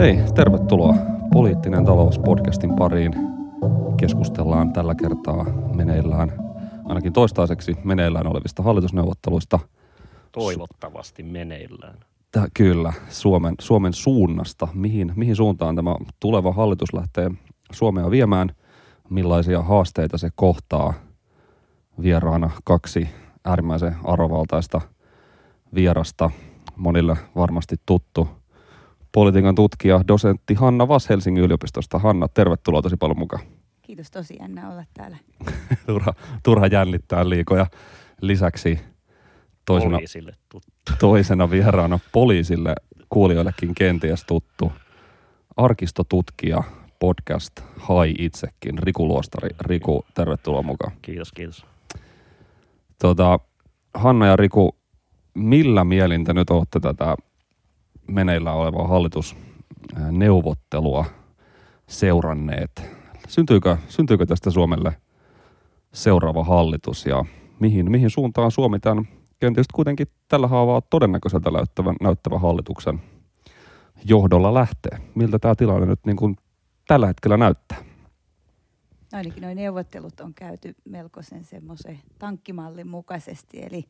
Hei, tervetuloa Poliittinen talouspodcastin pariin. Keskustellaan tällä kertaa meneillään, ainakin toistaiseksi meneillään olevista hallitusneuvotteluista. Toivottavasti meneillään. Kyllä, Suomen suunnasta. Mihin suuntaan tämä tuleva hallitus lähtee Suomea viemään? Millaisia haasteita se kohtaa? Vieraana kaksi äärimmäisen arvovaltaista vierasta. Monille varmasti tuttu politiikan tutkija, dosentti Hanna Wass Helsingin yliopistosta. Hanna, tervetuloa tosi paljon mukaan. Kiitos, tosi jännä olla täällä. Turha jännittää liikoja. Lisäksi toisena vieraana poliisille, kuulijoillekin kenties tuttu, arkistotutkija, podcast Hai itsekin, Riku Luostari. Riku, tervetuloa mukaan. Kiitos. Hanna ja Riku, millä mielin te nyt olette tätä meneillään olevaa hallitusneuvottelua seuranneet? Syntyykö tästä Suomelle seuraava hallitus ja mihin suuntaan Suomi tämän kenties kuitenkin tällä haavaa todennäköiseltä näyttävä hallituksen johdolla lähtee? Miltä tämä tilanne nyt niin kuin tällä hetkellä näyttää? Ainakin nuo neuvottelut on käyty melkoisen semmoisen tankkimallin mukaisesti, eli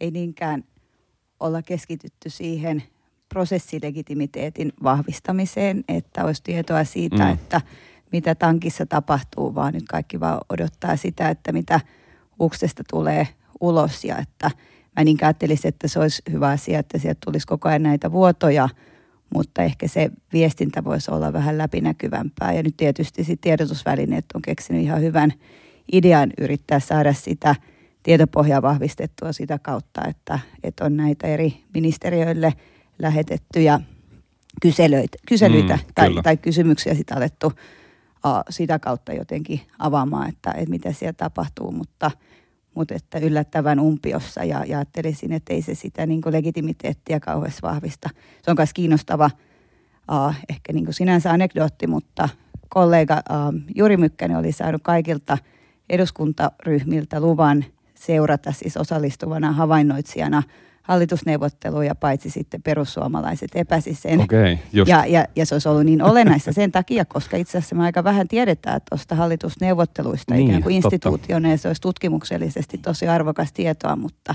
ei niinkään olla keskitytty siihen prosessilegitimiteetin vahvistamiseen, että olisi tietoa siitä, että mitä tankissa tapahtuu, vaan nyt kaikki vaan odottaa sitä, että mitä uksesta tulee ulos. Ja että mä niin ajattelisin, että se olisi hyvä asia, että sieltä tulisi koko ajan näitä vuotoja, mutta ehkä se viestintä voisi olla vähän läpinäkyvämpää. Ja nyt tietysti sit tiedotusvälineet on keksinyt ihan hyvän idean yrittää saada sitä tietopohjaa vvahvistettua sitä kautta, että on näitä eri ministeriöille lähetettyjä kyselyitä tai kysymyksiä sitten alettu sitä kautta jotenkin avaamaan, että mitä siellä tapahtuu, mutta että yllättävän umpiossa ja ajattelisin, että ei se sitä niin kuin legitimiteettiä kauheasti vahvista. Se on myös kiinnostava, ehkä niin kuin sinänsä anekdootti, mutta kollega Juri Mykkänen oli saanut kaikilta eduskuntaryhmiltä luvan seurata siis osallistuvana havainnoitsijana hallitusneuvotteluja, paitsi sitten perussuomalaiset epäsi sen. Okay, ja se olisi ollut niin olennaista sen takia, koska itse asiassa me aika vähän tiedetään tuosta hallitusneuvotteluista ikään kuin instituutiona, ja se olisi tutkimuksellisesti tosi arvokas tietoa, mutta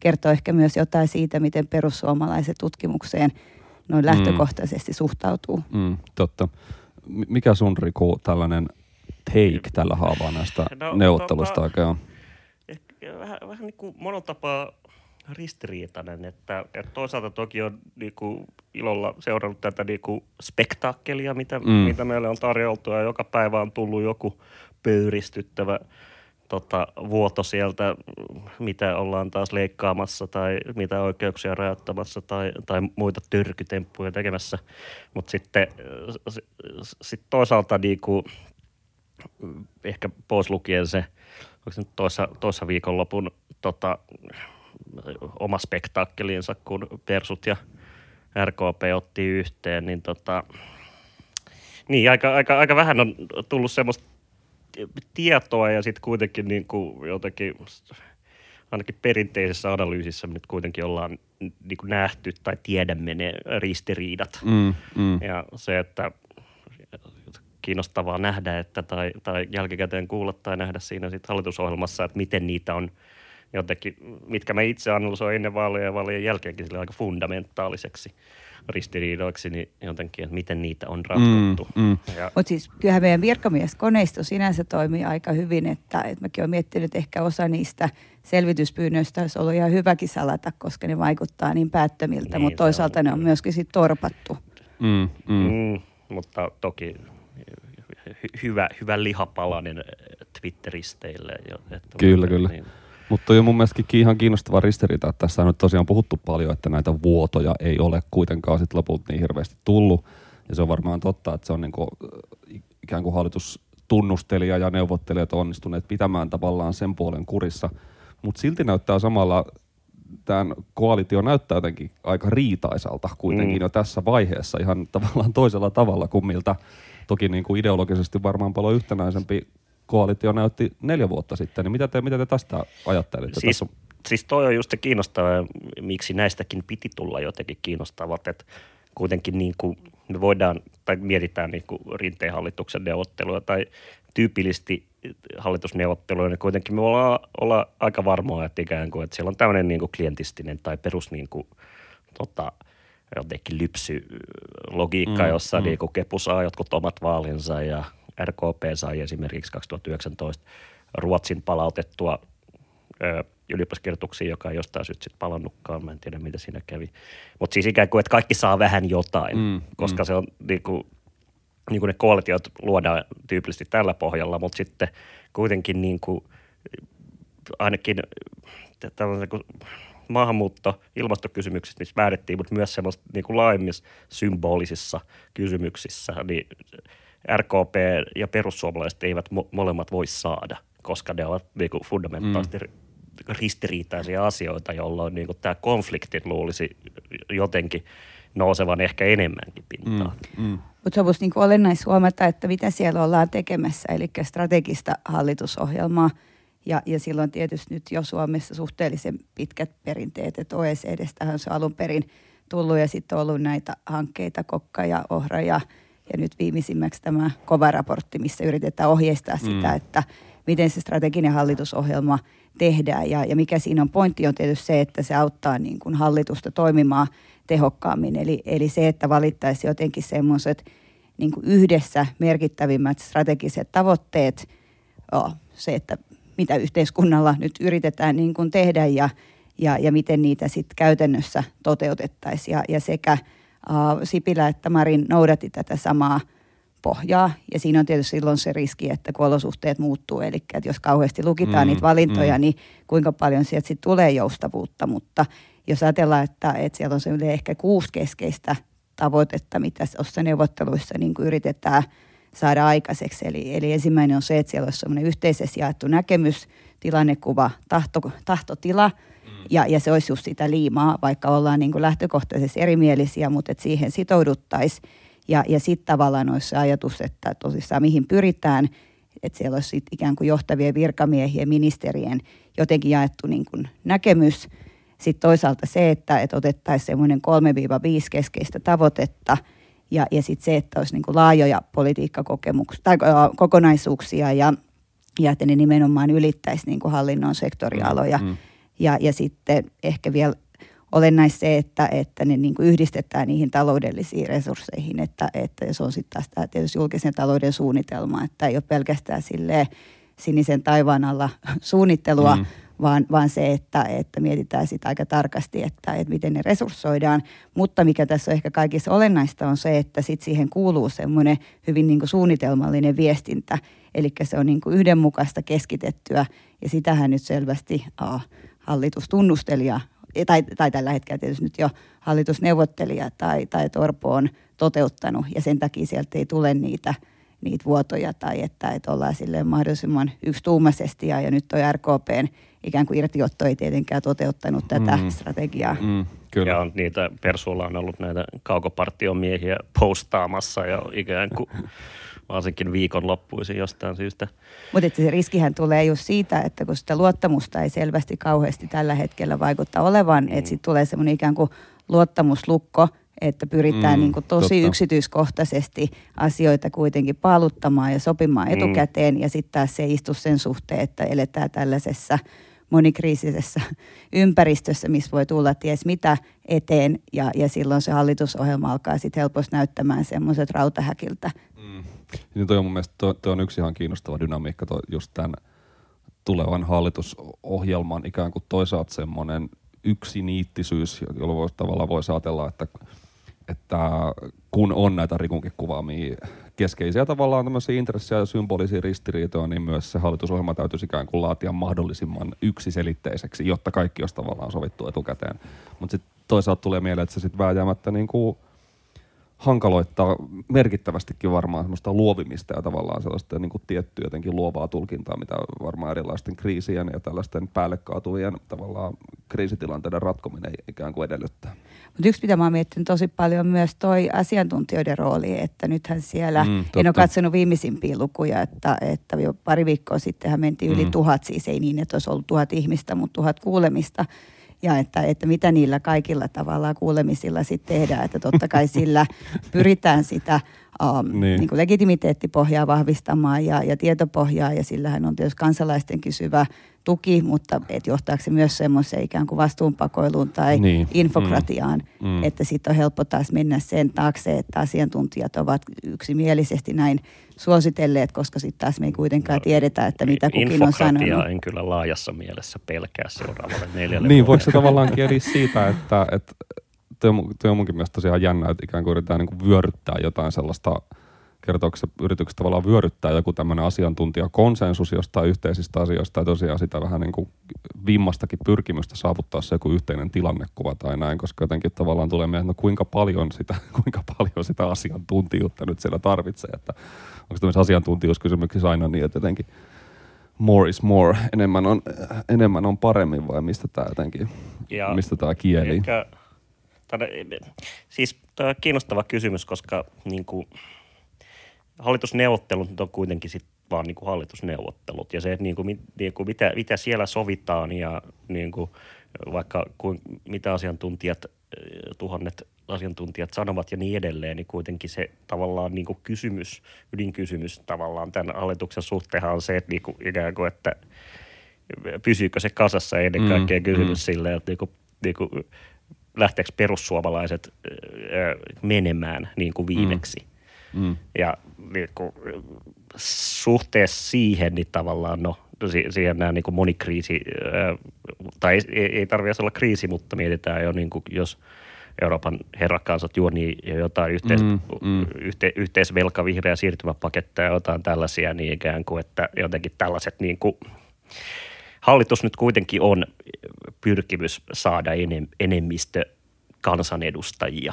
kertoo ehkä myös jotain siitä, miten perussuomalaiset tutkimukseen noin lähtökohtaisesti suhtautuu. Totta. Mikä sun, Riku, tällainen take tällä haavaa näistä neuvotteluista oikein? Vähän niin kuin monen tapaa ristiriitainen, että toisaalta toki on niin kuin ilolla seurannut tätä niin kuin spektaakkelia, mitä meille on tarjoltu, ja joka päivä on tullut joku pöyristyttävä vuoto sieltä, mitä ollaan taas leikkaamassa tai mitä oikeuksia rajoittamassa tai muita tyrkytemppuja tekemässä, mutta sitten toisaalta niin kuin ehkä pois lukien se, onko se nyt toissa viikonlopun oma spektaakkelinsa, kun persut ja RKP otti yhteen, niin aika vähän on tullut semmoista tietoa, ja sitten kuitenkin niin kuin jotenkin ainakin perinteisessä analyysissä nyt kuitenkin ollaan niin kuin nähty tai tiedämme ne ristiriidat. Ja se, että kiinnostavaa nähdä, että tai jälkikäteen kuulla tai nähdä siinä sit hallitusohjelmassa, että miten niitä on jotenkin, mitkä me itse analysoin ennen vaaleja ja vaalien jälkeenkin sille aika fundamentaaliseksi ristiriidoiksi, niin jotenkin, että miten niitä on ratkottu. Mutta siis kyllähän meidän virkamieskoneisto sinänsä toimii aika hyvin, että mäkin olen miettinyt, että ehkä osa niistä selvityspyynnöistä olisi ollut ihan hyväkin salata, koska ne vaikuttaa niin päättömiltä, niin, mutta toisaalta on, ne on myöskin sit torpattu. Mutta toki hyvä lihapalainen Twitteristeille. Kyllä. Niin. Mutta on mun mielestäkin ihan kiinnostava ristiriita, että tässä on nyt tosiaan puhuttu paljon, että näitä vuotoja ei ole kuitenkaan sitten lopulta niin hirveästi tullut. Ja se on varmaan totta, että se on niin kuin, ikään kuin hallitustunnustelija ja neuvottelijat onnistuneet pitämään tavallaan sen puolen kurissa. Mutta silti näyttää samalla, tämän koalitio näyttää jotenkin aika riitaisalta kuitenkin jo tässä vaiheessa ihan tavallaan toisella tavalla kuin miltä. Toki niin kuin ideologisesti varmaan paljon yhtenäisempi koalitio näytti 4 vuotta sitten, niin mitä te tästä ajattelitte? Siis toi on just se kiinnostava, miksi näistäkin piti tulla jotenkin kiinnostavat, että kuitenkin niin kuin me voidaan tai mietitään niin kuin Rinteen hallituksen neuvottelua tai tyypillisesti hallitusneuvotteluja, niin kuitenkin me ollaan aika varmoja, että ikään kuin, että siellä on tämmöinen niin kuin klientistinen tai perus niin kuin, jotenkin lypsylogiikka, jossa niin kuin kepu saa jotkut omat vaalinsa ja RKP sai esimerkiksi 2019 Ruotsin palautettua ylioppilaskirjoituksiin, joka ei jostain syystä sitten palannutkaan. Mä en tiedä, mitä siinä kävi. Mutta siis ikään kuin, että kaikki saa vähän jotain, koska se on niin kuin ne koalitiot luodaan tyypillisesti tällä pohjalla, mutta sitten kuitenkin niin kuin ainakin tällainen maahanmuutto ilmastokysymyksissä, missä määrittiin, mutta myös semmoista niin kuin laajemmissa symbolisissa kysymyksissä, niin RKP ja perussuomalaiset eivät molemmat voi saada, koska ne ovat niin kuin fundamentaalisesti ristiriitaisia asioita, jolloin niin kuin tämä konfliktin luulisi jotenkin nousevan ehkä enemmänkin pintaan. Mutta se voisi niin kuin olennaista huomata, että mitä siellä ollaan tekemässä, eli strategista hallitusohjelmaa. Ja silloin tietysti nyt jo Suomessa suhteellisen pitkät perinteet, että OECDstähän se on alun perin tullut ja sitten on ollut näitä hankkeita, Kokka ja Ohra ja nyt viimeisimmäksi tämä kova raportti, missä yritetään ohjeistaa sitä, että miten se strateginen hallitusohjelma tehdään ja mikä siinä on pointti on tietysti se, että se auttaa niin kuin hallitusta toimimaan tehokkaammin. Eli se, että valittaisiin jotenkin semmoiset niin kuin yhdessä merkittävimmät strategiset tavoitteet, se, että mitä yhteiskunnalla nyt yritetään niin kuin tehdä ja miten niitä sitten käytännössä toteutettaisiin. Ja sekä Sipilä että Marin noudatti tätä samaa pohjaa ja siinä on tietysti silloin se riski, että kun olosuhteet muuttuu, eli että jos kauheasti lukitaan niitä valintoja, niin kuinka paljon sieltä sitten tulee joustavuutta, mutta jos ajatellaan, että siellä on semmoinen ehkä 6 keskeistä tavoitetta, mitä tuossa neuvotteluissa niin kuin yritetään saada aikaiseksi. Eli ensimmäinen on se, että siellä olisi semmoinen yhteisesti jaettu näkemys, tilannekuva, tahtotila ja se olisi just sitä liimaa, vaikka ollaan niin kuin lähtökohtaisesti erimielisiä, mutta että siihen sitouduttaisiin ja sitten tavallaan olisi se ajatus, että tosissaan mihin pyritään, että siellä olisi sit ikään kuin johtavien virkamiehien, ministerien jotenkin jaettu niin kuin näkemys. Sitten toisaalta se, että otettaisiin semmoinen 3-5 keskeistä tavoitetta ja sitten se, että olisi niin kuin laajoja politiikkakokemuksia tai kokonaisuuksia ja että ne nimenomaan ylittäisi niin kuin hallinnon sektorialoja. Ja sitten ehkä vielä olennaista se, että ne niin kuin yhdistetään niihin taloudellisiin resursseihin, että se on sitten taas tämä tietysti julkisen talouden suunnitelma, että ei ole pelkästään silleen sinisen taivaan alla suunnittelua, vaan se, että mietitään sitä aika tarkasti, että miten ne resurssoidaan. Mutta mikä tässä on ehkä kaikissa olennaista on se, että sit siihen kuuluu semmoinen hyvin niin kuin suunnitelmallinen viestintä. Eli se on niin kuin yhdenmukaista, keskitettyä ja sitähän nyt selvästi hallitustunnustelija tai tällä hetkellä tietysti nyt jo hallitusneuvottelija tai Orpo on toteuttanut ja sen takia sieltä ei tule niitä vuotoja tai että ollaan silleen mahdollisimman yksituumaisesti ja nyt toi RKPn ikään kuin irtiotto ei tietenkään toteuttanut tätä strategiaa. Kyllä. Ja niitä persuilla on ollut näitä kaukopartiomiehiä postaamassa ja ikään kuin varsinkin viikonloppuisin jostain syystä. Mutta se riskihän tulee just siitä, että kun sitä luottamusta ei selvästi kauheasti tällä hetkellä vaikuttaa olevan, että sitten tulee semmoinen ikään kuin luottamuslukko, että pyritään niin kuin tosi yksityiskohtaisesti asioita kuitenkin paaluttamaan ja sopimaan etukäteen ja sitten taas se istu sen suhteen, että eletään tällaisessa monikriisisessä ympäristössä, missä voi tulla ties mitä eteen ja silloin se hallitusohjelma alkaa sitten helposti näyttämään semmoiset rautahäkiltä. Ja toi on mun mielestä toi on yksi ihan kiinnostava dynamiikka, just tämän tulevan hallitusohjelman ikään kuin toisaalta semmoinen yksiniittisyys, jolla tavallaan voisi ajatella, että kun on näitä Rikunkin kuvaamia keskeisiä tavallaan tämmöisiä intressejä ja symbolisia ristiriitoja, niin myös se hallitusohjelma täytyisi ikään kuin laatia mahdollisimman yksiselitteiseksi, jotta kaikki olisi tavallaan sovittu etukäteen. Mutta sitten toisaalta tulee mieleen, että se sitten vääjäämättä niin kuin hankaloittaa merkittävästikin varmaan semmoista luovimista ja tavallaan sellaista niin kuin tiettyä jotenkin luovaa tulkintaa, mitä varmaan erilaisten kriisien ja tällaisten päälle kaatuvien tavallaan kriisitilanteiden ratkominen ikään kuin edellyttää. Mutta yksi, mitä mä oon miettinyt tosi paljon myös toi asiantuntijoiden rooli, että nythän siellä, en ole katsonut viimeisimpiä lukuja, että pari viikkoa sittenhän mentiin yli 1000, siis ei niin, että olisi ollut 1000 ihmistä, mutta 1000 kuulemista. ja että mitä niillä kaikilla tavallaan kuulemisilla sitten tehdään, että totta kai sillä pyritään sitä niin kuin legitimiteettipohjaa vahvistamaan ja tietopohjaa, ja sillähän on tietysti kansalaistenkin syvä tuki, mutta et johtaako se myös semmoiseen ikään kuin vastuunpakoiluun tai niin infokratiaan, että sitten on helppo taas mennä sen taakse, että asiantuntijat ovat yksimielisesti näin suositelleet, koska sitten taas me ei kuitenkaan tiedetä, että mitä kukin on sanonut. Infokratiaa en kyllä laajassa mielessä pelkää seuraavalle 4 vuodelle. Niin, voiko se tavallaan kieliä siitä, että tuo on munkin mielestä tosiaan jännä, että ikään kuin yritetään niin kuin vyöryttää jotain sellaista, kertooko se yritykset tavallaan vyöryttää joku tämmöinen asiantuntijakonsensus jostain yhteisistä asioista, ja tosiaan sitä vähän niin kuin vimmastakin pyrkimystä saavuttaa se joku yhteinen tilannekuva tai näin, koska jotenkin tavallaan tulee mieleen, että no kuinka paljon sitä asiantuntijuutta nyt siellä tarvitsee, että onko tämmöisessä asiantuntijuuskysymyksissä aina niin, että jotenkin more is more, enemmän on paremmin, vai mistä tämä jotenkin, ja mistä tämä kieli? Siis tämä on kiinnostava kysymys, koska niin kuin hallitusneuvottelut nyt on kuitenkin sit vaan niin kuin hallitusneuvottelut, ja se, että niin kuin mitä siellä sovitaan ja niin kuin vaikka mitä asiantuntijat, tuhannet asiantuntijat sanovat ja niin edelleen, niin kuitenkin se tavallaan niin kuin kysymys, ydinkysymys tavallaan tämän hallituksen suhteenhan on se, että niin kuin ikään kuin, että pysyykö se kasassa, ennen kaikkea kysymys silleen, että niin kuin lähteekö perussuomalaiset menemään niin kuin viimeksi. Ja niin kuin suhteessa siihen niin tavallaan, no siihen nämä niin kuin monikriisi, tai ei tarvitse olla kriisi, mutta mietitään jo niin kuin, jos Euroopan herrakansat juonii jotain yhteisvelka, vihreä siirtymäpakettia ja jotain tällaisia, niin ikään kuin, että jotenkin tällaiset niin kuin hallitus nyt kuitenkin on pyrkimys saada enemmistö kansanedustajia.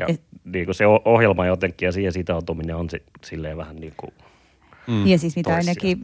Ja niin kuin se ohjelma jotenkin ja siihen sitoutuminen on silleen vähän niin kuin ja siis mitä ainakin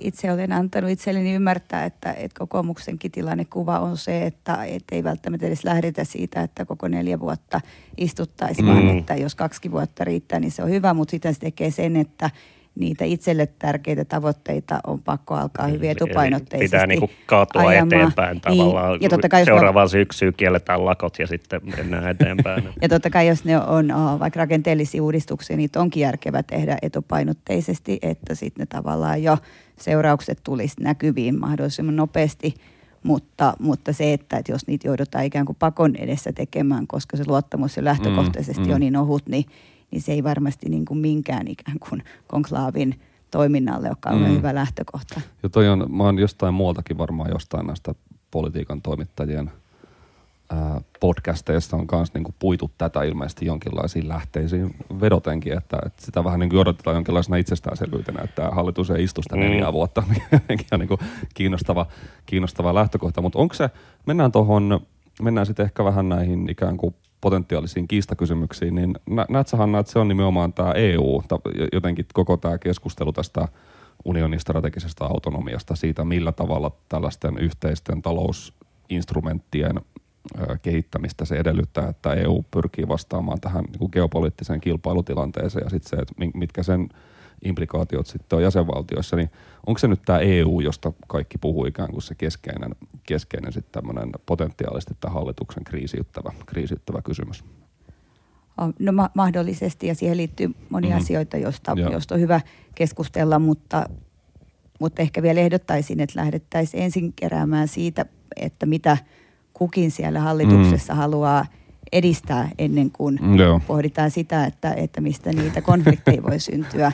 itse olen antanut itselleni ymmärtää, että kokoomuksenkin tilannekuva on se, että ei välttämättä edes lähdetä siitä, että koko 4 vuotta istuttaisiin, vaan että jos 2 vuotta riittää, niin se on hyvä, mutta sitä se tekee sen, että niitä itselle tärkeitä tavoitteita on pakko alkaa hyvin etupainotteisesti pitää niinku kaatua ajamaan eteenpäin tavallaan. Ja totta kai, seuraavaan syksyyn kielletään lakot ja sitten mennään eteenpäin. Ja totta kai, jos ne on vaikka rakenteellisia uudistuksia, niitä onkin järkevä tehdä etupainotteisesti, että sitten ne tavallaan jo seuraukset tulisi näkyviin mahdollisimman nopeasti. Mutta se, että jos niitä joudutaan ikään kuin pakon edessä tekemään, koska se luottamus jo lähtökohtaisesti on niin ohut, niin se ei varmasti niin kuin minkään ikään kuin konklaavin toiminnalle ole kauhean hyvä lähtökohta. Ja toi on, mä oon jostain muualtakin varmaan jostain näistä politiikan toimittajien podcasteista on kanssa niin kuin puitu tätä ilmeisesti jonkinlaisiin lähteisiin vedotenkin, että sitä vähän niin kuin odotetaan jonkinlaisena itsestäänselvyytenä, että hallitus ei istu sitä 4 vuotta, mikä on niin kuin kiinnostava lähtökohta. Mutta onko se, mennään sitten ehkä vähän näihin ikään kuin potentiaalisiin kiistakysymyksiin, niin näetkö, Hanna, että se on nimenomaan tämä EU, jotenkin koko tämä keskustelu tästä unionin strategisesta autonomiasta, siitä millä tavalla tällaisten yhteisten talousinstrumenttien kehittämistä se edellyttää, että EU pyrkii vastaamaan tähän geopoliittiseen kilpailutilanteeseen, ja sitten se, että mitkä sen implikaatiot sitten on jäsenvaltioissa, niin onko se nyt tämä EU, josta kaikki puhuu ikään kuin se keskeinen sitten tämmöinen potentiaalisesti tämän hallituksen kriisiyttävä kysymys? No mahdollisesti, ja siihen liittyy monia asioita, josta on hyvä keskustella, mutta ehkä vielä ehdottaisin, että lähdettäisiin ensin keräämään siitä, että mitä kukin siellä hallituksessa haluaa edistää ennen kuin pohditaan sitä, että mistä niitä konflikteja voi syntyä.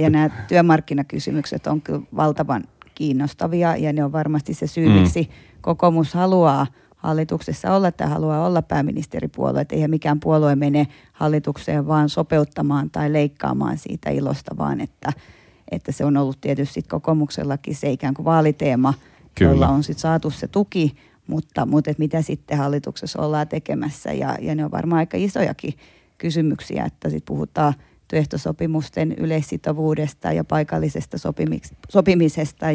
Ja nämä työmarkkinakysymykset on kyllä valtavan kiinnostavia, ja ne on varmasti se syy, miksi kokoomus haluaa hallituksessa olla tai haluaa olla pääministeripuolue. Että eihän mikään puolue mene hallitukseen vaan sopeuttamaan tai leikkaamaan siitä ilosta, vaan että se on ollut tietysti kokoomuksellakin se ikään kuin vaaliteema, jolla on sitten saatu se tuki. Mutta mitä sitten hallituksessa ollaan tekemässä, ja ne on varmaan aika isojakin kysymyksiä, että sitten puhutaan työehtosopimusten yleissitovuudesta ja paikallisesta sopimisesta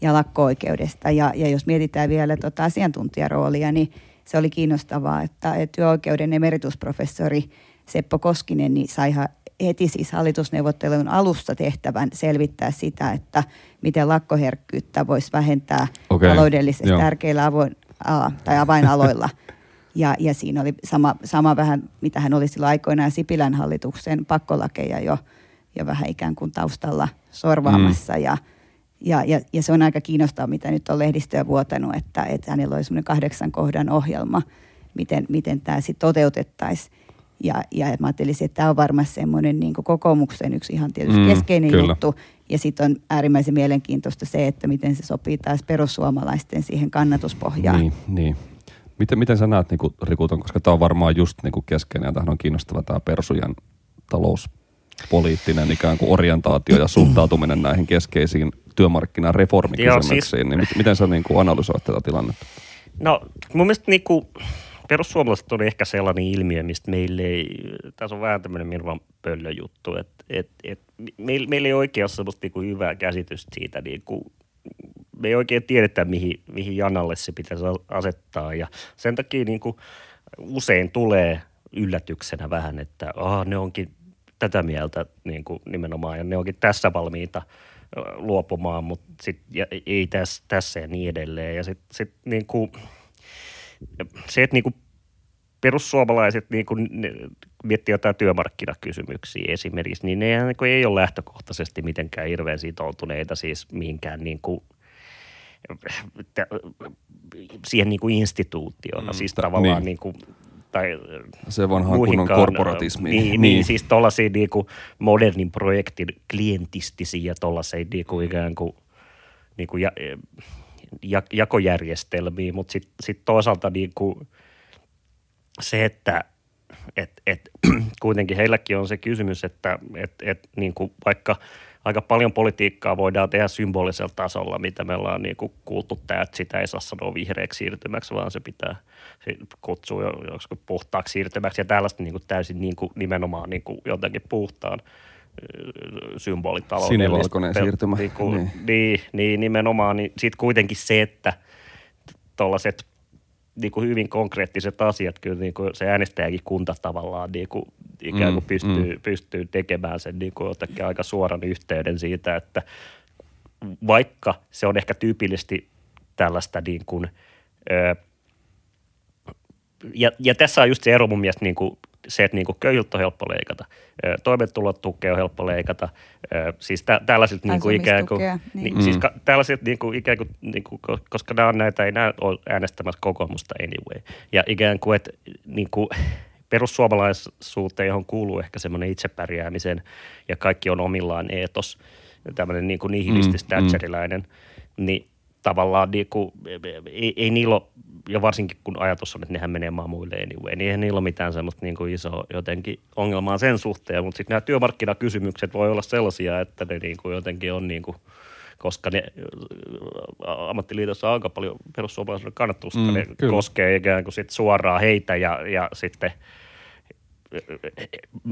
ja lakko-oikeudesta. Ja jos mietitään vielä asiantuntijaroolia, niin se oli kiinnostavaa, että työoikeuden emeritusprofessori Seppo Koskinen niin sai ihan heti siis hallitusneuvottelun alusta tehtävän selvittää sitä, että miten lakkoherkkyyttä voisi vähentää taloudellisesti tärkeillä avainaloilla. Ja siinä oli sama vähän, mitä hän oli silloin aikoinaan Sipilän hallituksen pakkolakeja jo ja vähän ikään kuin taustalla sorvaamassa. Ja se on aika kiinnostavaa, mitä nyt on lehdistöä vuotanut, että hänellä oli semmoinen 8 kohdan ohjelma, miten tämä sitten toteutettaisiin. Ja mä ajattelisin, että tämä on varmasti semmoinen niin kokoomuksen yksi ihan tietysti keskeinen juttu. Ja sitten on äärimmäisen mielenkiintoista se, että miten se sopii taas perussuomalaisten siihen kannatuspohjaan. Niin. Miten sä näet niin Rikuton, koska tämä on varmaan just niin keskeinen ja tähän on kiinnostava tämä persujen talouspoliittinen ikään kuin orientaatio ja suhtautuminen näihin keskeisiin työmarkkinareformikysymyksiin. Siis... Niin, miten sä niin analysoit tätä tilannetta? No mun mielestä niin kuin... Perussuomalaiset on ehkä sellainen ilmiö, mistä meillä ei, tässä on vähän tämmöinen Mirvan pöllöjuttu, että meillä ei oikein ole sellaista niin kuin hyvää käsitystä siitä, niin kuin, me ei oikein tiedetä, mihin janalle se pitäisi asettaa ja sen takia niin kuin usein tulee yllätyksenä vähän, että ne onkin tätä mieltä niin kuin nimenomaan ja ne onkin tässä valmiita luopumaan, mutta sitten ei tässä ja niin edelleen ja sitten niin kuin... Se, että niinku perussuomalaiset niinku miettii jotain työmarkkinakysymyksiä esimerkiksi, niin ne niinku ei ole lähtökohtaisesti mitenkään hirveän sitoutuneita siis mihinkään niinku, siihen niinku instituutiona, siis tavallaan niinku tai se vanhaan kunnon korporatismi. Niin, siis tollaisia niinku modernin projektin klientistisiä tollaisia niinku ikään kuin niinku jakojärjestelmiä, mutta sitten toisaalta niinku se, että kuitenkin heilläkin on se kysymys, että niinku vaikka aika paljon politiikkaa voidaan tehdä symbolisella tasolla, mitä me ollaan niinku kuultu tää, että sitä ei saa sanoa vihreäksi siirtymäksi, vaan se pitää kutsua joskus puhtaaksi siirtymäksi ja tällaista niinku täysin niinku nimenomaan niinku jotenkin puhtaan symbolitaloudellista. Sinivalkoinen siirtymä. Niin, nimenomaan. Niin sitten kuitenkin se, että tuollaiset niin hyvin konkreettiset asiat, kyllä niin kuin se äänestäjäkin kunta tavallaan niin kuin, ikään kuin pystyy tekemään sen niin kuin jotenkin aika suoran yhteyden siitä, että vaikka se on ehkä tyypillisesti tällaista niin kuin, ja tässä on just se ero mun mielestä niin kuin, se, että niinku köyhiltä on helppo leikata, toimeentulotukea on helppo leikata, siis tällaiset niinku ikään kuin, siis tällaiset niinku ikään kuin, niinku, koska nämä on näitä, ei nämä ole äänestämässä kokoomusta anyway. Ja ikään kuin, että niinku perussuomalaisuuteen, johon kuuluu ehkä semmoinen itsepärjäämisen ja kaikki on omillaan eetos, tämmöinen niinku nihilistis thatcheriläinen, niin tavallaan niinku, ei niillä ole, ja varsinkin kun ajatus on, että nehän menee maan muille anyway, niin eihän niillä ole mitään semmoista niinku isoa jotenkin ongelmaa sen suhteen, mutta sitten nämä työmarkkinakysymykset voi olla sellaisia, että ne niinku jotenkin on niinku, koska ne ammattiliitossa on aika paljon perussuomalaisuuden kannatusta, ne kyllä koskee ikään kuin sit suoraan heitä ja sitten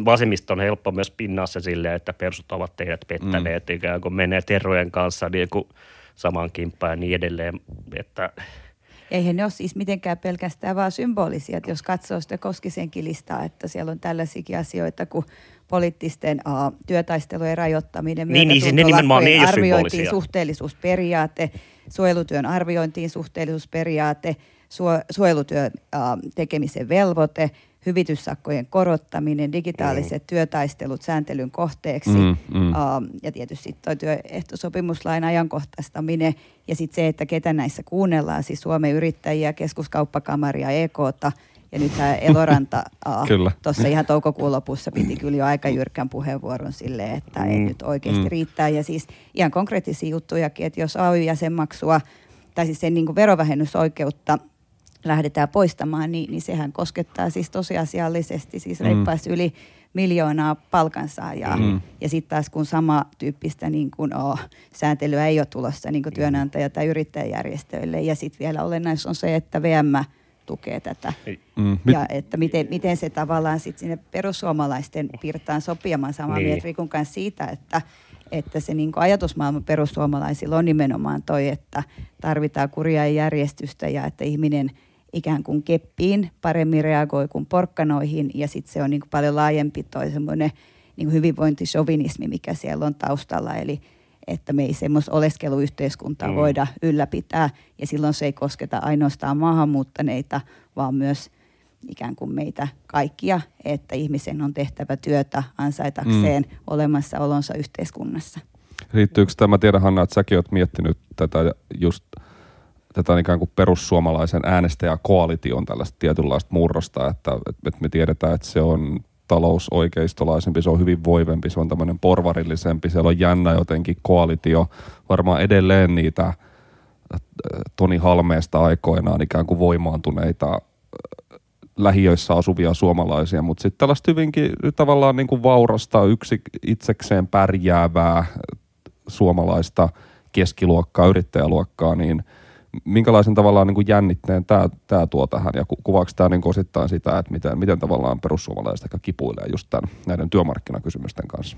vasemmista on helppo myös pinnaa se silleen, että persut ovat teidät pettäneet, ikään kuin menee terrojen kanssa niinku samaan kimppaan ja niin edelleen, että... Eihän ne ole siis mitenkään pelkästään vaan symbolisia, että jos katsoo sitä Koskisenkin listaa, että siellä on tällaisiakin asioita kuin poliittisten työtaistelujen rajoittaminen, myötätuntolakkojen arviointiin suhteellisuusperiaate, suojelutyön arviointiin suhteellisuusperiaate, suojelutyön tekemisen velvoite, hyvityssakkojen korottaminen, digitaaliset työtaistelut sääntelyn kohteeksi ja tietysti tuo työehtosopimuslain ajankohtaistaminen ja sitten se, että ketä näissä kuunnellaan, siis Suomen Yrittäjiä, Keskuskauppakamaria, EKta ja nyt Eloranta tuossa ihan toukokuun lopussa piti kyllä jo aika jyrkän puheenvuoron silleen, että ei nyt oikeasti riittää ja siis ihan konkreettisia juttujakin, että jos AY-jäsenmaksua tai siis sen niin kuin verovähennysoikeutta lähdetään poistamaan, niin sehän koskettaa siis tosiasiallisesti siis reippaasti yli 1 miljoonaa palkansaajaa. Ja sitten taas kun sama tyyppistä niin kun sääntelyä ei ole tulossa niin kun työnantaja- tai yrittäjäjärjestöille. Ja sitten vielä olennaista on se, että VM tukee tätä. Ja että miten se tavallaan sitten sinne perussuomalaisten pirtaan sopimaan samaa mieltä Rikun kanssa siitä, että se niin kuin ajatusmaailman perussuomalaisilla on nimenomaan toi, että tarvitaan kuria ja järjestystä ja että ihminen ikään kuin keppiin paremmin reagoi kuin porkkanoihin ja sitten se on niin kuin paljon laajempi toi semmoinen niin kuin hyvinvointisovinismi, mikä siellä on taustalla. Eli että me ei semmoista oleskeluyhteiskuntaa voida ylläpitää, ja silloin se ei kosketa ainoastaan maahanmuuttaneita, vaan myös ikään kuin meitä kaikkia, että ihmisen on tehtävä työtä ansaitakseen olemassaolonsa yhteiskunnassa. Riittyykö tämä, tiedä Hanna, että säkin olet miettinyt tätä just tätä ikään kuin perussuomalaisen äänestäjäkoalition tällaista tietynlaista murrosta, että me tiedetään, että se on talousoikeistolaisempi, se on hyvin voivempi, se on tämmöinen porvarillisempi, siellä on jännä jotenkin koalitio, varmaan edelleen niitä Toni Halmeesta aikoinaan ikään kuin voimaantuneita lähiöissä asuvia suomalaisia, mutta sitten tällaista hyvinkin tavallaan niin kuin vaurasta, itsekseen pärjäävää suomalaista keskiluokkaa, yrittäjäluokkaa, niin minkälaisen tavallaan niin kuin jännitteen tämä tuo tähän, ja kuvaako tämä niin kuin osittain sitä, että miten tavallaan perussuomalaiset kipuilee just näiden työmarkkinakysymysten kanssa?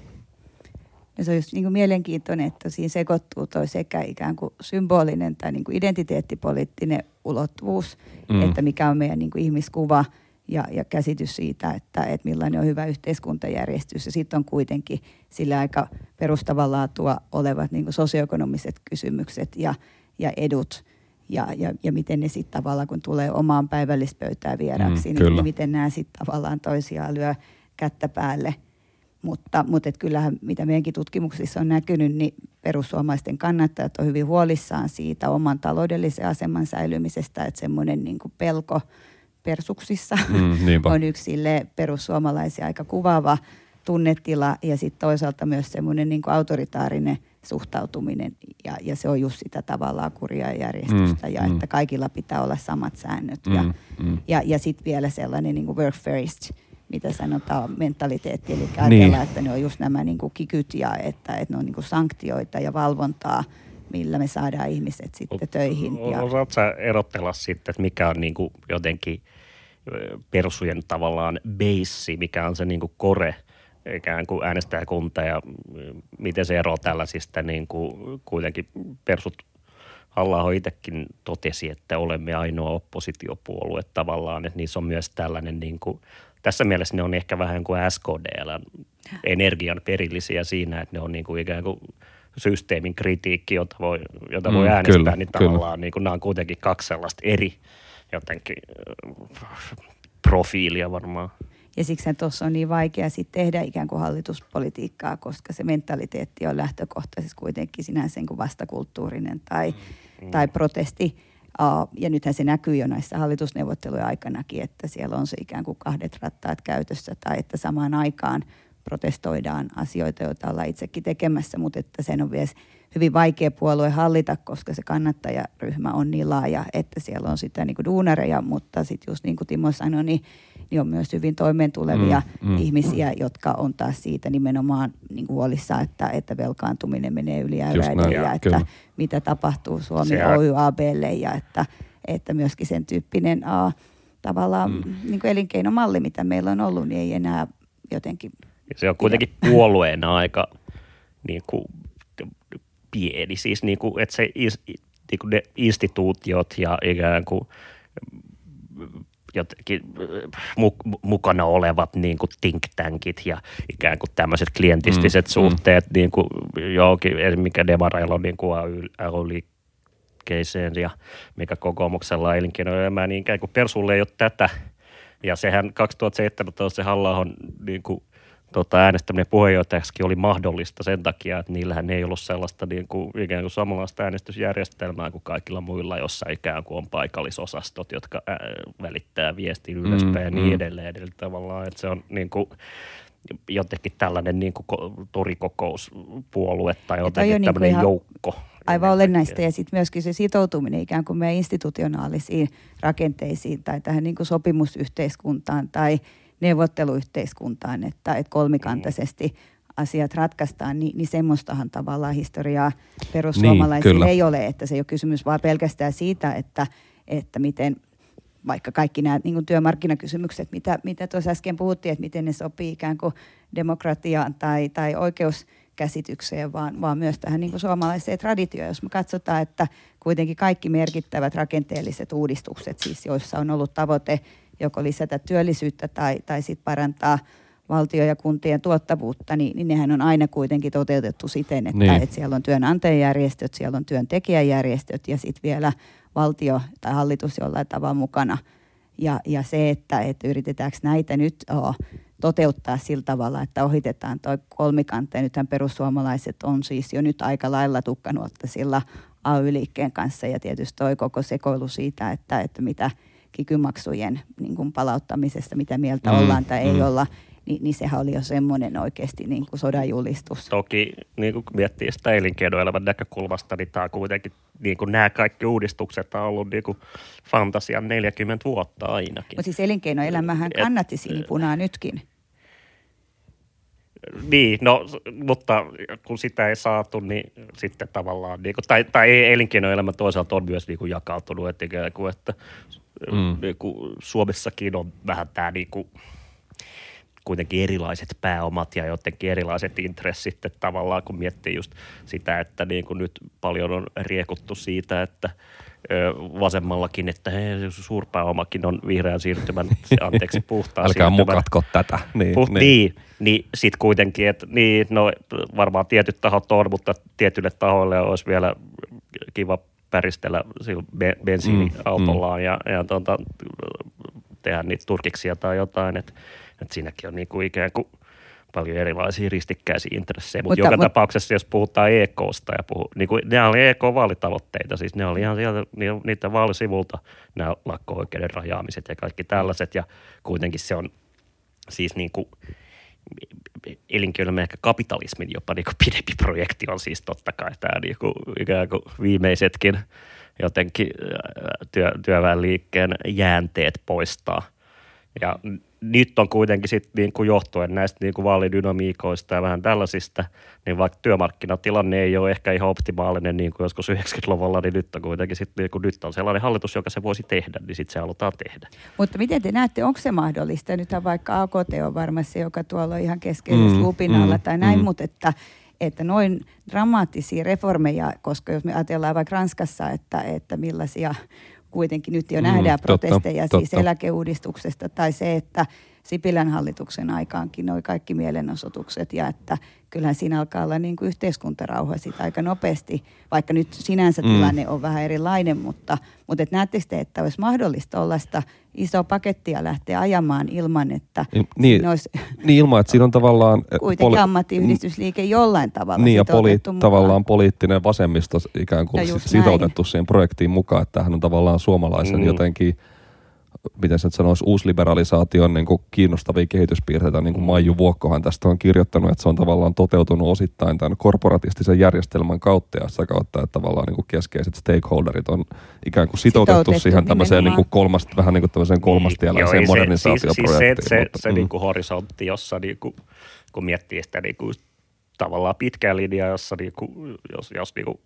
Ja se on just niin kuin mielenkiintoinen, että siinä sekoittuu toi sekä ikään kuin symbolinen tai niin kuin identiteettipoliittinen ulottuvuus, että mikä on meidän niin kuin ihmiskuva ja käsitys siitä, että millainen on hyvä yhteiskuntajärjestys. Ja sitten on kuitenkin sillä aika perustavanlaatua olevat niin kuin sosioekonomiset kysymykset ja edut. Ja miten ne sitten tavallaan, kun tulee omaan päivällispöytään vieraksi, niin miten nämä sitten tavallaan toisiaan lyö kättä päälle. Mutta kyllähän, mitä meidänkin tutkimuksissa on näkynyt, niin perussuomalaisten kannattajat on hyvin huolissaan siitä oman taloudellisen aseman säilymisestä, että semmoinen niin kuin pelko persuksissa on yksi sille perussuomalaisia aika kuvaava tunnetila, ja sitten toisaalta myös semmoinen niin kuin autoritaarinen suhtautuminen, ja se on just sitä tavallaan kuria ja järjestystä, ja että kaikilla pitää olla samat säännöt, ja sitten vielä sellainen niin kuin work first, mitä sanotaan, mentaliteetti, eli ajatellaan, että ne on just nämä niin kuin kikyt, ja että ne on niin kuin sanktioita ja valvontaa, millä me saadaan ihmiset sitten töihin. Osaatko sä erottella sitten, että mikä on niin kuin jotenkin persujen tavallaan beissi, mikä on se niin kuin kore, ikään kuin äänestäjäkunta, ja miten se ero tällaisista, niin kuin kuitenkin persut Halla-aho itsekin totesi, että olemme ainoa oppositiopuolue tavallaan, että niissä on myös tällainen niin kuin, tässä mielessä ne on ehkä vähän kuin SKD:n energian perillisiä siinä, että ne on niin kuin ikään kuin systeemin kritiikki, jota voi äänestää, kyllä, niin tavallaan niin kuin, nämä on kuitenkin kaksi sellaista eri jotenkin profiilia varmaan. Ja siksi tuossa on niin vaikea sitten tehdä ikään kuin hallituspolitiikkaa, koska se mentaliteetti on lähtökohtaisesti kuitenkin sinänsä vastakulttuurinen tai protesti. Ja nythän se näkyy jo näissä hallitusneuvottelujen aikanakin, että siellä on se ikään kuin kahdet rattaat käytössä, tai että samaan aikaan protestoidaan asioita, joita ollaan itsekin tekemässä, mutta että sen on vielä hyvin vaikea puolue hallita, koska se kannattajaryhmä on niin laaja, että siellä on sitä niin kuin duunareja, mutta sitten just niin kuin Timo sanoi, niin on myös hyvin toimeentulevia ihmisiä, jotka on taas siitä nimenomaan niin kuin huolissaan, että velkaantuminen menee yli äyräiden, ja että mitä tapahtuu Suomi OYABlle, ja että myöskin sen tyyppinen tavallaan niin kuin elinkeinomalli, mitä meillä on ollut, niin ei enää jotenkin... Se on kuitenkin puolueena aika niin kuin pieni, siis niin kuin, että se, niin kuin ne instituutiot ja ikään kuin jotenkin mukana olevat niin kuin think tankit ja ikään kuin tämmöiset klientistiset suhteet, niin kuin johonkin, mikä demareilla on niin kuin AY-liikkeeseen ja mikä kokoomuksella elinkeinoelämää, niin ikään kuin persulle ei ole tätä. Ja sehän 2017 se Halla-ahon niin kuin äänestäminen puheenjohtajaksikin oli mahdollista sen takia, että niillähän ei ollut sellaista niin kuin, ikään kuin samanlaista äänestysjärjestelmää kuin kaikilla muilla, jossa ikään kuin on paikallisosastot, jotka välittää viestin ylöspäin ja niin edelleen. Eli tavallaan, että se on niin kuin jotenkin tällainen niin kuin torikokouspuolue tai jotenkin tämmöinen niin joukko. Aivan olennaista, ja sitten myöskin se sitoutuminen ikään kuin meidän institutionaalisiin rakenteisiin tai tähän niin kuin sopimusyhteiskuntaan tai neuvotteluyhteiskuntaan, että kolmikantaisesti asiat ratkaistaan, niin semmoistahan tavallaan historiaa perussuomalaisille ei ole, että se ei ole kysymys vaan pelkästään siitä, että miten vaikka kaikki nämä niin kuin työmarkkinakysymykset, mitä tuossa äsken puhuttiin, että miten ne sopii ikään kuin demokratiaan tai oikeuskäsitykseen, vaan myös tähän niin kuin suomalaiseen traditioon. Jos me katsotaan, että kuitenkin kaikki merkittävät rakenteelliset uudistukset, siis joissa on ollut tavoite joko lisätä työllisyyttä tai sitten parantaa valtio- ja kuntien tuottavuutta, niin nehän on aina kuitenkin toteutettu siten, että, niin. että siellä on työnantajajärjestöt, siellä on työntekijäjärjestöt ja sitten vielä valtio tai hallitus jollain tavalla mukana. Ja se, että yritetäänkö näitä nyt toteuttaa sillä tavalla, että ohitetaan tuo kolmikanta. Ja nythän perussuomalaiset on siis jo nyt aika lailla tukkanuotta sillä AY-liikkeen kanssa ja tietysti toi koko sekoilu siitä, että mitä kikymaksujen niin kuin palauttamisesta, mitä mieltä ollaan tai ei olla, niin sehän oli jo semmoinen oikeasti niin kuin sodan julistus. Toki niin kun miettii sitä elinkeinoelämän näkökulmasta, niin tämä on kuitenkin, niin kuin nämä kaikki uudistukset on ollut niin kuin fantasian 40 vuotta ainakin. Mutta siis elinkeinoelämähän kannatti sinipunaa nytkin. Niin, no, mutta kun sitä ei saatu, niin sitten tavallaan, niin kuin, tai elinkeinoelämä toisaalta on myös niin kuin jakautunut, että niin kuin Suomessakin on vähän tämä niin kuin kuitenkin erilaiset pääomat ja jotenkin erilaiset intressit, että tavallaan kun miettii just sitä, että niin kuin nyt paljon on riekuttu siitä, että vasemmallakin, että suurpääomakin on vihreän siirtymän, anteeksi, puhtaan älkää siirtymän. Älkää mukatko tätä. Niin sit kuitenkin, että niin, no varmaan tietyt tahot on, mutta tietylle tahoille olisi vielä kiva päristellä bensiiniautollaan ja tehdä niitä turkiksia tai jotain, että siinäkin on niin kuin ikään kuin paljon erilaisia ristikkäisiä intressejä, mutta joka tapauksessa, jos puhutaan EK:sta ja niin kuin nämä oli EK-vaalitavoitteita, siis ne oli ihan sieltä niitä vaalisivulta, nämä lakko-oikeuden rajaamiset ja kaikki tällaiset, ja kuitenkin se on siis niin kuin elinkeinoelämän ehkä kapitalismin jopa niin kuin pidempi projekti on siis totta kai tämä niin kuin ikään kuin viimeisetkin jotenkin työväenliikkeen jäänteet poistaa, ja nyt on kuitenkin sitten niin johtuen näistä niin vaalidynamiikoista ja vähän tällaisista, niin vaikka työmarkkinatilanne ei ole ehkä ihan optimaalinen niin kuin joskus 90-luvulla, niin nyt on kuitenkin sitten niin nyt on sellainen hallitus, joka se voisi tehdä, niin sitten se halutaan tehdä. Mutta miten te näette, onko se mahdollista? Nythän vaikka AKT on varmasti, joka tuolla on ihan keskeisessä lupin alla tai näin, mutta että noin dramaattisia reformeja, koska jos me ajatellaan vaikka Ranskassa, että millaisia kuitenkin nyt jo nähdään protesteja siis eläkeuudistuksesta tai se, että Sipilän hallituksen aikaankin noi kaikki mielenosoitukset ja että kyllähän siinä alkaa olla niin kuin yhteiskuntarauha siitä aika nopeasti, vaikka nyt sinänsä tilanne on vähän erilainen, mutta et näettekö te, että olisi mahdollista olla sitä isoa pakettia lähteä ajamaan ilman, että ilman, että siinä on tavallaan kuitenkin ammattiyhdistysliike jollain tavalla niin, ja tavallaan poliittinen vasemmisto ikään kuin sitoutettu siihen projektiin mukaan, että tämähän on tavallaan suomalaisen jotenkin miten sen sanoisi, uusliberalisaation niin kuin kiinnostavia kehityspiirteitä, niin kuin Maiju Vuokkohan tästä on kirjoittanut, että se on tavallaan toteutunut osittain tämän korporatistisen järjestelmän kautta ja sitä kautta, että tavallaan niin kuin keskeiset stakeholderit on ikään kuin sitoutettu siihen tämmöiseen niin kuin kolmastieläiseen modernisaatioprojektiin. Siis se niin kuin horisontti, jossa niin kuin, kun miettii sitä niin kuin, tavallaan pitkää linjaa, jossa niin kuin, jos niin kuin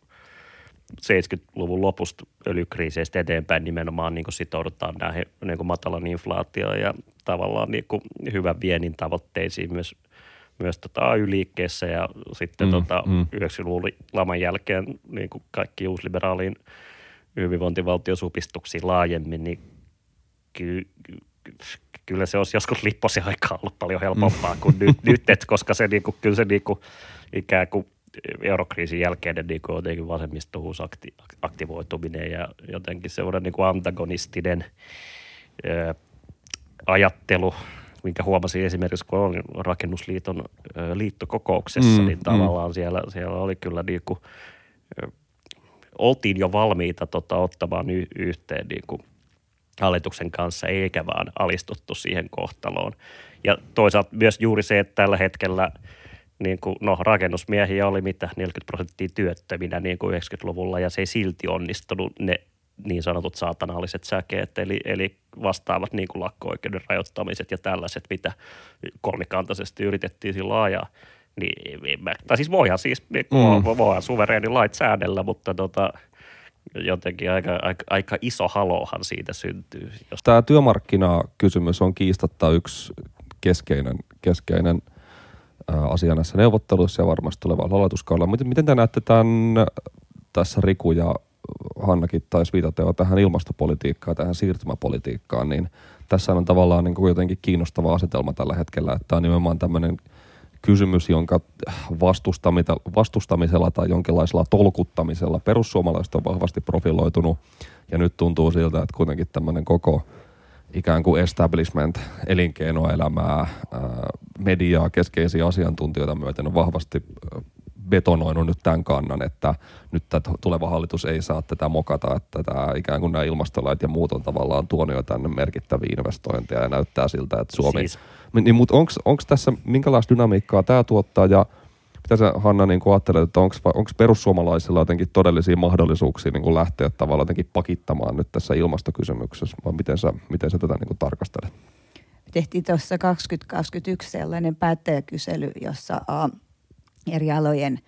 70-luvun lopusta öljykriiseistä eteenpäin nimenomaan niin kuin sitoudutaan näihin niin kuin matalan inflaatioon ja tavallaan niin kuin hyvän viennin tavoitteisiin myös AY-liikkeessä ja sitten 90-luvun laman jälkeen niin kuin kaikki uusliberaaliin hyvinvointivaltiosupistuksiin laajemmin, niin kyllä se olisi joskus Lipposen aikaa ollut paljon helpompaa kuin nyt, koska se niin kuin, kyllä se niin kuin, ikään kuin eurokriisin jälkeinen niin kuin jotenkin vasemmistohuus aktivoituminen ja jotenkin sellainen niin kuin antagonistinen ajattelu, minkä huomasin esimerkiksi, kun olin Rakennusliiton liittokokouksessa, niin tavallaan siellä oli kyllä niin kuin, oltiin jo valmiita ottamaan yhteen niin kuin hallituksen kanssa, eikä vaan alistuttu siihen kohtaloon. Ja toisaalta myös juuri se, että tällä hetkellä niin kuin, no rakennusmiehiä oli 40% työttöminä niin kuin 90-luvulla ja se ei silti onnistunut ne niin sanotut saatanalliset säkeet, eli vastaavat niin kuin lakko-oikeuden rajoittamiset ja tällaiset, mitä kolmikantaisesti yritettiin silloin ajaa. Niin, tai siis voihan suvereeni lait säädellä, mutta jotenkin aika iso halohan siitä syntyy. Tämä työmarkkinakysymys on kiistatta yksi keskeinen asia näissä neuvotteluissa ja varmasti tulevalla hallituskaudella. Miten te näette tämän tässä Riku ja Hannakin taisi viitata jo tähän ilmastopolitiikkaan, tähän siirtymäpolitiikkaan, niin tässä on tavallaan niin kuin jotenkin kiinnostava asetelma tällä hetkellä, että tämä on nimenomaan tämmöinen kysymys, jonka vastustamisella tai jonkinlaisella tolkuttamisella perussuomalaiset on vahvasti profiloitunut, ja nyt tuntuu siltä, että kuitenkin tämmöinen koko ikään kuin establishment, elinkeinoelämää, mediaa, keskeisiä asiantuntijoita myöten on vahvasti betonoinut nyt tämän kannan, että nyt tämä tuleva hallitus ei saa tätä mokata, että tämä ikään kuin nämä ilmastolait ja muut on tavallaan tuonut jo tänne merkittäviä investointeja ja näyttää siltä, että Suomi... Siis. Niin, mutta onko tässä, minkälaista dynamiikkaa tämä tuottaa ja mitä sä Hanna niin ajattelet, että onko perussuomalaisilla jotenkin todellisia mahdollisuuksia niin lähteä tavallaan jotenkin pakittamaan nyt tässä ilmastokysymyksessä, vai miten sä tätä niin tarkastelet? Tehtiin tuossa 2021 sellainen päättäjäkysely, jossa eri alojen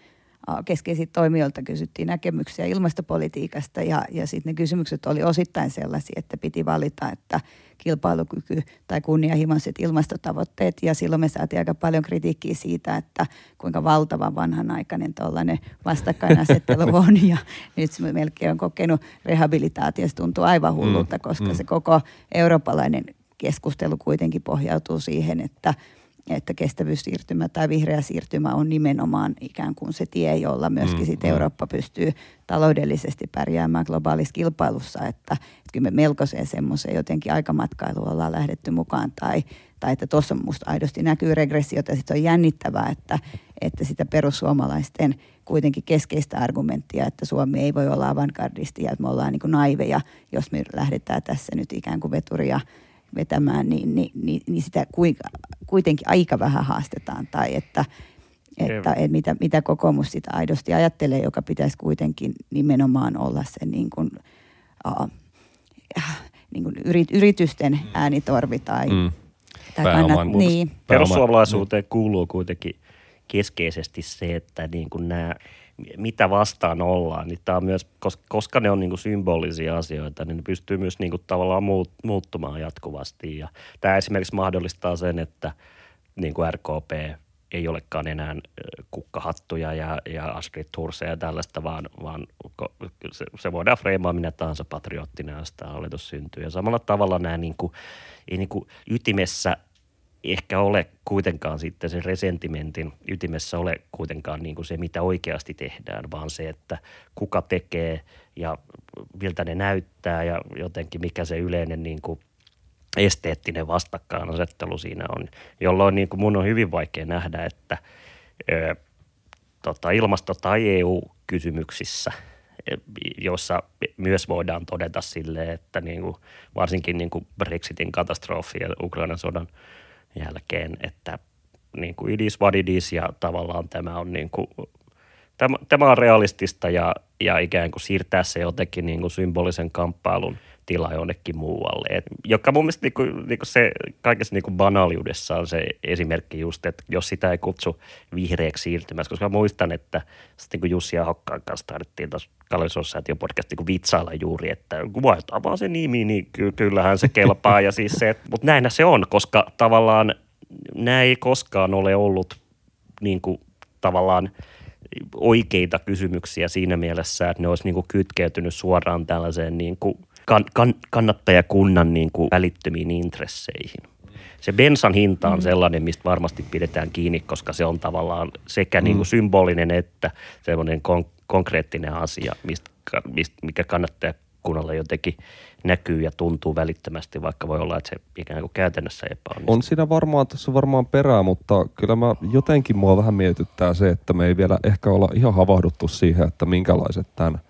keskeisiltä toimijoilta kysyttiin näkemyksiä ilmastopolitiikasta ja sitten ne kysymykset oli osittain sellaisia, että piti valita, että kilpailukyky tai kunnianhimoiset ilmastotavoitteet ja silloin me saatiin aika paljon kritiikkiä siitä, että kuinka valtavan vanhanaikainen tuollainen vastakkainasettelu on ja nyt se melkein on kokenut rehabilitaatiosta, tuntuu aivan hullulta, koska se koko eurooppalainen keskustelu kuitenkin pohjautuu siihen, että kestävyyssiirtymä tai vihreä siirtymä on nimenomaan ikään kuin se tie, jolla myöskin sitten Eurooppa pystyy taloudellisesti pärjäämään globaalissa kilpailussa, että kyllä me melkoiseen semmoiseen jotenkin aikamatkailuun ollaan lähdetty mukaan tai että tuossa musta aidosti näkyy regressiota, sitten on jännittävää, että sitä perussuomalaisten kuitenkin keskeistä argumenttia, että Suomi ei voi olla avantgardisti ja että me ollaan niin kuin naiveja, jos me lähdetään tässä nyt ikään kuin veturia vetämään, niin sitä kuitenkin aika vähän haastetaan tai että mitä kokoomus sitä aidosti ajattelee, joka pitäisi kuitenkin nimenomaan olla se niin kuin yritysten äänitorvi tai niin. Perussuomalaisuuteen kuuluu kuitenkin keskeisesti se, että niin kuin nämä mitä vastaan ollaan, niin tämä on myös, koska ne on niin kuin symbolisia asioita, niin ne pystyy myös niin kuin tavallaan muuttumaan jatkuvasti. Ja tämä esimerkiksi mahdollistaa sen, että niin kuin RKP ei olekaan enää kukkahattuja ja Astrid Thursia ja tällaista, vaan se voidaan freimaa minä tahansa patrioottina, jos tämä hallitus syntyy. Ja samalla tavalla nämä niin kuin, ei niin kuin ytimessä ehkä ole kuitenkaan sitten sen resentimentin ytimessä ole kuitenkaan niin kuin se, mitä oikeasti tehdään, vaan se, että kuka tekee ja miltä ne näyttää ja jotenkin mikä se yleinen niin kuin esteettinen vastakkainasettelu siinä on, jolloin niin kuin mun on hyvin vaikea nähdä, että ilmasto- tai EU-kysymyksissä, jossa myös voidaan todeta silleen, että niin kuin, varsinkin niin kuin Brexitin katastrofi ja Ukrainan sodan jälkeen, että niin kuin it is what it is ja tavallaan tämä on niin kuin, tämä on realistista ja ikään kuin siirtää se jotenkin niin kuin symbolisen kamppailun tila jonnekin muualle. Et, joka mun mielestä niin kuin se kaikessa niin kuin banaaliudessa on se esimerkki just, että jos sitä ei kutsu vihreäksi siirtymässä, koska muistan, että sitten kun Jussi ja Hokkaan kanssa tarvittiin tuossa Kallisossaatio-podcast niin vitsailla juuri, että vaihtaa vaan se nimi, niin kyllähän se kelpaa ja siis se, mutta näinä se on, koska tavallaan nämä ei koskaan ole ollut niin kuin tavallaan oikeita kysymyksiä siinä mielessä, että ne olisi niin kuin kytkeytynyt suoraan tällaiseen niin kuin kannattajakunnan niin kuin välittömiin intresseihin. Se bensan hinta on sellainen, mistä varmasti pidetään kiinni, koska se on tavallaan sekä niin kuin symbolinen että semmoinen konkreettinen asia, mikä kannattajakunnalle jotenkin näkyy ja tuntuu välittömästi, vaikka voi olla, että se ikään kuin käytännössä epäonnistuu. On siinä varmaan, tässä varmaan perää, mutta kyllä mä jotenkin mua vähän mietityttää se, että me ei vielä ehkä olla ihan havahduttu siihen, että minkälaiset tämän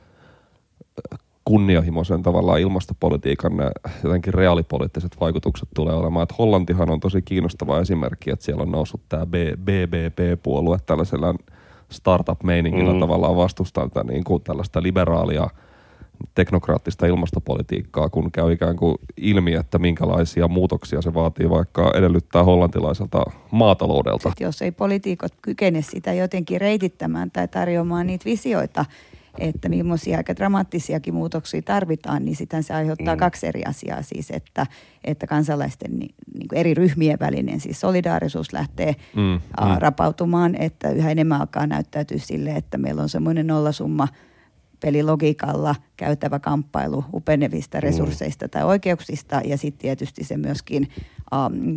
kunnianhimoisen tavallaan ilmastopolitiikan ne jotenkin reaalipoliittiset vaikutukset tulee olemaan. Että Hollantihan on tosi kiinnostava esimerkki, että siellä on noussut tämä BBB-puolue tällaisella startup-meiningillä tavallaan vastustaa niin kuin tällaista liberaalia teknokraattista ilmastopolitiikkaa, kun käy ikään kuin ilmi, että minkälaisia muutoksia se vaatii, vaikka edellyttää hollantilaiselta maataloudelta. Sitten jos ei poliitikot kykene sitä jotenkin reitittämään tai tarjoamaan niitä visioita, että millaisia aika dramaattisiakin muutoksia tarvitaan, niin sitä se aiheuttaa kaksi eri asiaa. Siis, että kansalaisten niin kuin eri ryhmien välinen siis solidaarisuus lähtee rapautumaan, että yhä enemmän alkaa näyttäytyä sille, että meillä on semmoinen nollasumma pelilogiikalla käytävä kamppailu upenevista resursseista tai oikeuksista ja sitten tietysti se myöskin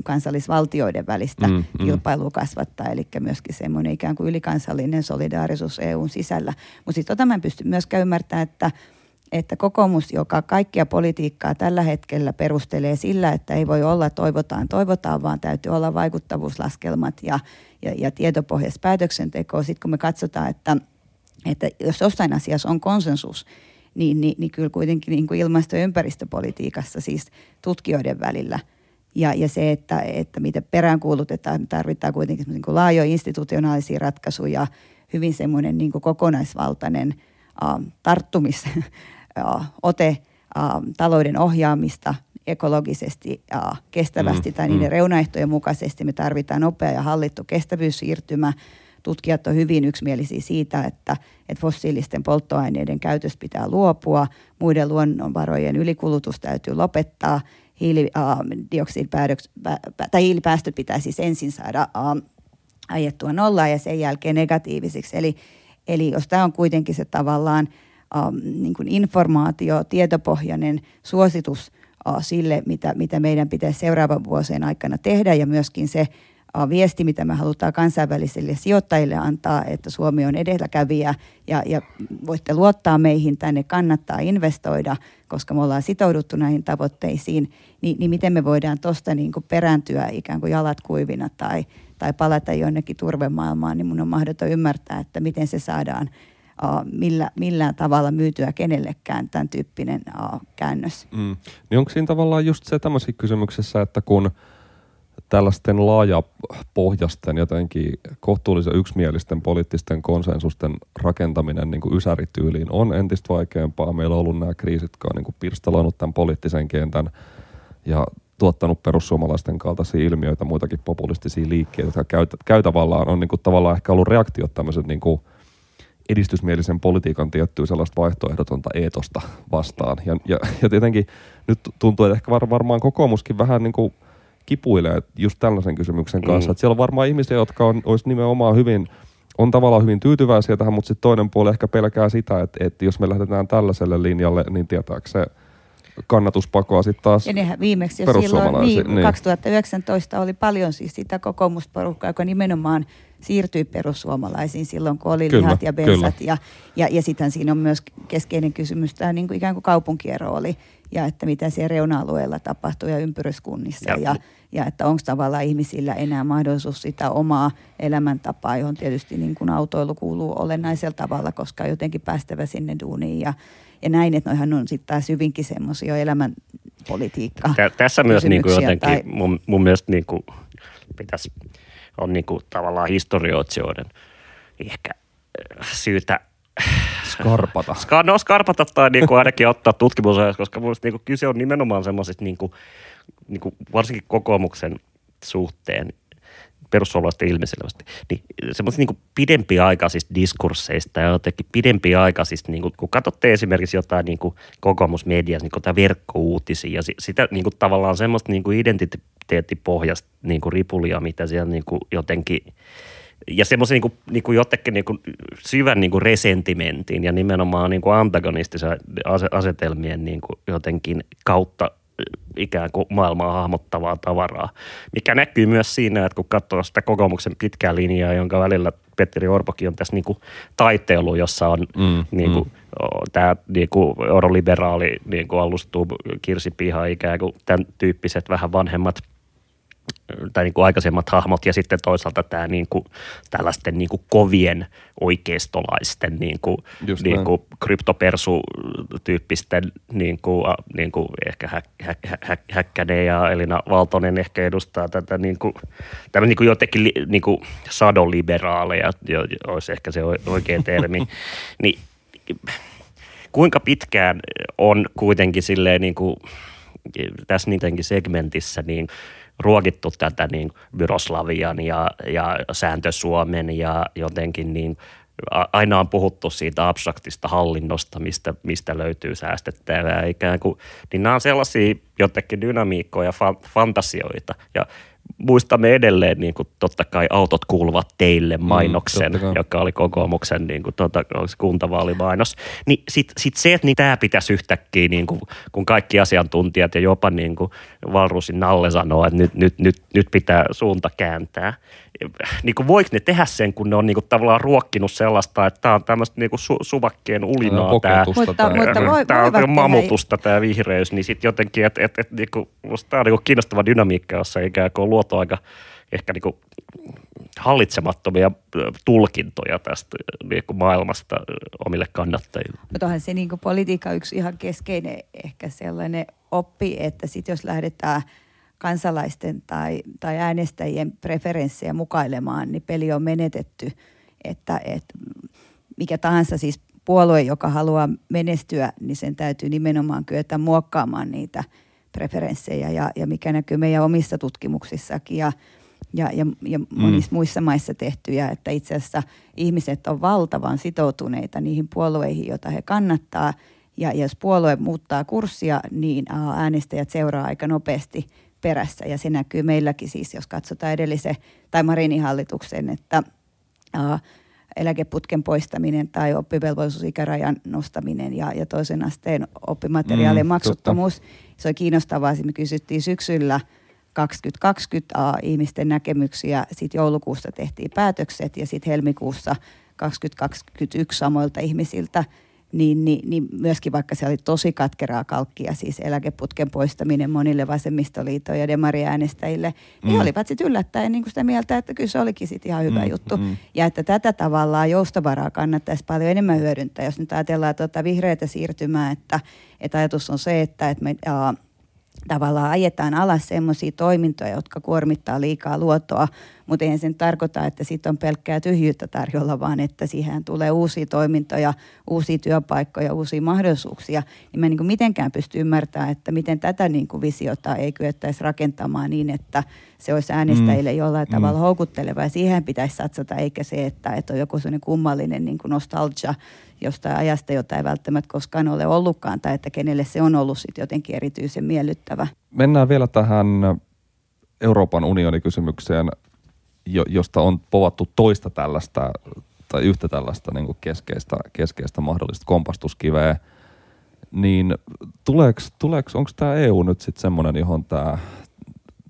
kansallisvaltioiden välistä kilpailua kasvattaa, eli myöskin semmoinen ikään kuin ylikansallinen solidaarisuus EUn sisällä. Mutta sitten tota mä en pysty myöskään ymmärtämään, että kokoomus, joka kaikkia politiikkaa tällä hetkellä perustelee sillä, että ei voi olla toivotaan, vaan täytyy olla vaikuttavuuslaskelmat ja tietopohjais päätöksenteko. Sitten kun me katsotaan, että jos jostain asiassa on konsensus, niin kyllä kuitenkin niin kuin ilmasto- ja ympäristöpolitiikassa siis tutkijoiden välillä. Ja se, että mitä peräänkuulutetaan, tarvitaan kuitenkin niin kuin laajoja institutionaalisia ratkaisuja, hyvin semmoinen niin kuin kokonaisvaltainen tarttumisote talouden ohjaamista ekologisesti kestävästi tai niiden reunaehtojen mukaisesti. Me tarvitaan nopea ja hallittu kestävyyssiirtymä. Tutkijat on hyvin yksimielisiä siitä, että fossiilisten polttoaineiden käytöstä pitää luopua, muiden luonnonvarojen ylikulutus täytyy lopettaa, hiilipäästöt pitää siis ensin saada ajettua nollaan ja sen jälkeen negatiivisiksi. Eli jos tämä on kuitenkin se tavallaan niin kuin informaatio, tietopohjainen suositus sille, mitä meidän pitäisi seuraavan vuosien aikana tehdä ja myöskin se viesti, mitä me halutaan kansainvälisille sijoittajille antaa, että Suomi on edelläkävijä ja voitte luottaa meihin, tänne kannattaa investoida, koska me ollaan sitouduttu näihin tavoitteisiin, niin miten me voidaan tuosta niin kuin perääntyä ikään kuin jalat kuivina tai palata jonnekin turvemaailmaan, niin mun on mahdoton ymmärtää, että miten se saadaan millään tavalla myytyä kenellekään tämän tyyppinen käännös. Niin onko siinä tavallaan just se tämmöisiä kysymyksessä, että kun tällaisten laajapohjaisten jotenkin kohtuullisen yksimielisten poliittisten konsensusten rakentaminen niin kuin ysärityyliin on entistä vaikeampaa. Meillä on ollut nämä kriisit, jotka on niin kuin pirstaloinut tämän poliittisen kentän ja tuottanut perussuomalaisten kaltaisia ilmiöitä, muitakin populistisia liikkeitä, jotka käytävallaan on niin kuin tavallaan ehkä ollut reaktiot tämmöisen niin kuin edistysmielisen politiikan tiettyä sellaista vaihtoehdotonta eetosta vastaan. Ja tietenkin nyt tuntuu, että ehkä varmaan kokoomuskin vähän niin kuin kipuilee just tällaisen kysymyksen kanssa. Että siellä on varmaan ihmisiä, jotka olisi nimenomaan on tavallaan hyvin tyytyväisiä tähän, mutta sitten toinen puoli ehkä pelkää sitä, että jos me lähdetään tällaiselle linjalle, niin tietääkseen kannatuspakoa sitten taas perussuomalaisiin. Silloin 2019 oli paljon siis sitä kokoomusporukkaa, joka nimenomaan siirtyi perussuomalaisiin silloin, kun oli lihat ja bensat. Ja sitten siinä on myös keskeinen kysymys tämä niin kuin ikään kuin kaupunkien rooli ja että mitä siellä reuna-alueella tapahtuu ja ympyryskunnissa ja että onko tavallaan ihmisillä enää mahdollisuus sitä omaa elämäntapaa, johon tietysti niin kuin autoilu kuuluu olennaisella tavalla, koska on jotenkin päästävä sinne duuniin ja näin, että noihan on sitten taas hyvinkin semmoisia elämänpolitiikkaa. Tässä myös niinku jotenkin tai mun mielestä niinku pitäisi on niinku tavallaan historioitsijoiden ehkä syytä skarpata. Skarpata tai niinku ainakin ottaa tutkimusajassa, koska mun mielestä niinku kyse on nimenomaan semmoisista niinku varsinkin kokoomuksen suhteen perussuomalaisten ilmiselvästi, niin semmoisista niin pidempiaikaisista diskursseista ja jotenkin pidempiaikaisista, niin kun katsotte esimerkiksi jotain niin kokoomusmediassa, niin jotain verkkouutisia ja sitä niin tavallaan semmoista niin identiteettipohjasta niin ripulia, mitä siellä niin jotenkin ja semmoisen niin jotenkin niin syvän niin resentimentin ja nimenomaan niin antagonistisen asetelmien niin jotenkin kautta ikään kuin maailmaa hahmottavaa tavaraa, mikä näkyy myös siinä, että kun katsoo sitä kokoomuksen pitkää linjaa, jonka välillä Petteri Orpokin on tässä niinku taiteilu, jossa on niinku, tämä niinku euroliberaali niinku alustuu Kirsi Piha ikään kuin tämän tyyppiset vähän vanhemmat tai niinku aikaisemmat hahmot ja sitten toisaalta tämä niinku, tällaisten niinku kovien oikeistolaisten niinku kryptopersu-tyyppisten niinku ehkä Häkkänen ja Elina Valtonen ehkä edustaa tätä niinku jotenkin niinku sadoliberaaleja, olisi ehkä se oikea termi, niin kuinka pitkään on kuitenkin silleen niinku tässä niidenkin segmentissä niin ruokittu tätä niin Byroslavian ja Sääntö-Suomen ja jotenkin niin aina on puhuttu siitä abstraktista hallinnosta, mistä löytyy säästettävää ikään kuin, niin nämä on sellaisia jotenkin dynamiikkoja, fantasioita ja muistamme edelleen niin kuin totta kai autot kuuluvat teille mainoksen, joka oli kokoomuksen niin kuin, kuntavaalimainos. Niin sit se, että niin tämä pitäisi yhtäkkiä, niin kuin, kun kaikki asiantuntijat ja jopa niin kuin Valrusin Nalle sanoo, että nyt pitää suunta kääntää. Niin kuin voiko ne tehdä sen, kun ne on niin kuin tavallaan ruokkinut sellaista, että tämä on tämmöistä niin kuin suvakkeen ulinaa tämä mamutusta tämä vihreys, niin sitten jotenkin, että niin kuin, musta tämä on niin kuin kiinnostava dynamiikka, jossa ikään kuin on luotu aika ehkä niin kuin hallitsemattomia tulkintoja tästä niin kuin maailmasta omille kannattajille. Mutta onhan se niin kuin politiikka yksi ihan keskeinen ehkä sellainen oppi, että sitten jos lähdetään kansalaisten tai äänestäjien preferenssejä mukailemaan, niin peli on menetetty, että mikä tahansa siis puolue, joka haluaa menestyä, niin sen täytyy nimenomaan kyetä muokkaamaan niitä preferenssejä ja mikä näkyy meidän omissa tutkimuksissakin ja monissa muissa maissa tehtyjä, että itse asiassa ihmiset on valtavan sitoutuneita niihin puolueihin, joita he kannattaa ja jos puolue muuttaa kurssia, niin äänestäjät seuraa aika nopeasti perässä ja se näkyy meilläkin siis, jos katsotaan edellisen tai Marinin hallituksen, että eläkeputken poistaminen tai oppivelvollisuusikärajan nostaminen ja toisen asteen oppimateriaalien maksuttomuus. Se oli kiinnostavaa, me kysyttiin syksyllä 2020 ihmisten näkemyksiä, sitten joulukuussa tehtiin päätökset ja sitten helmikuussa 2021 samoilta ihmisiltä, niin myöskin vaikka se oli tosi katkeraa kalkkia, siis eläkeputken poistaminen monille vasemmistoliiton ja demariäänestäjille, niin olivat sitten yllättäen niin kuin sitä mieltä, että kyllä se olikin sitten ihan hyvä juttu. Ja että tätä tavallaan joustovaraa kannattaisi paljon enemmän hyödyntää. Jos nyt ajatellaan vihreätä siirtymää, että ajatus on se, että me tavallaan ajetaan alas semmoisia toimintoja, jotka kuormittaa liikaa luotoa, mutta eihän sen tarkoita, että siitä on pelkkää tyhjyyttä tarjolla, vaan että siihen tulee uusia toimintoja, uusia työpaikkoja, uusia mahdollisuuksia. Niin mä en mitenkään pysty ymmärtämään, että miten tätä visiota ei kyettäisi rakentamaan niin, että se olisi äänestäjille jollain tavalla houkutteleva ja siihen pitäisi satsata, eikä se, että on joku sellainen kummallinen nostalgia jostain ajasta, jota ei välttämättä koskaan ole ollutkaan tai että kenelle se on ollut sitten jotenkin erityisen miellyttävä. Mennään vielä tähän Euroopan unionin kysymykseen, josta on povattu toista tällaista tai yhtä tällaista niin kuin keskeistä mahdollista kompastuskiveä, niin onko tämä EU nyt sitten semmoinen, johon tämä,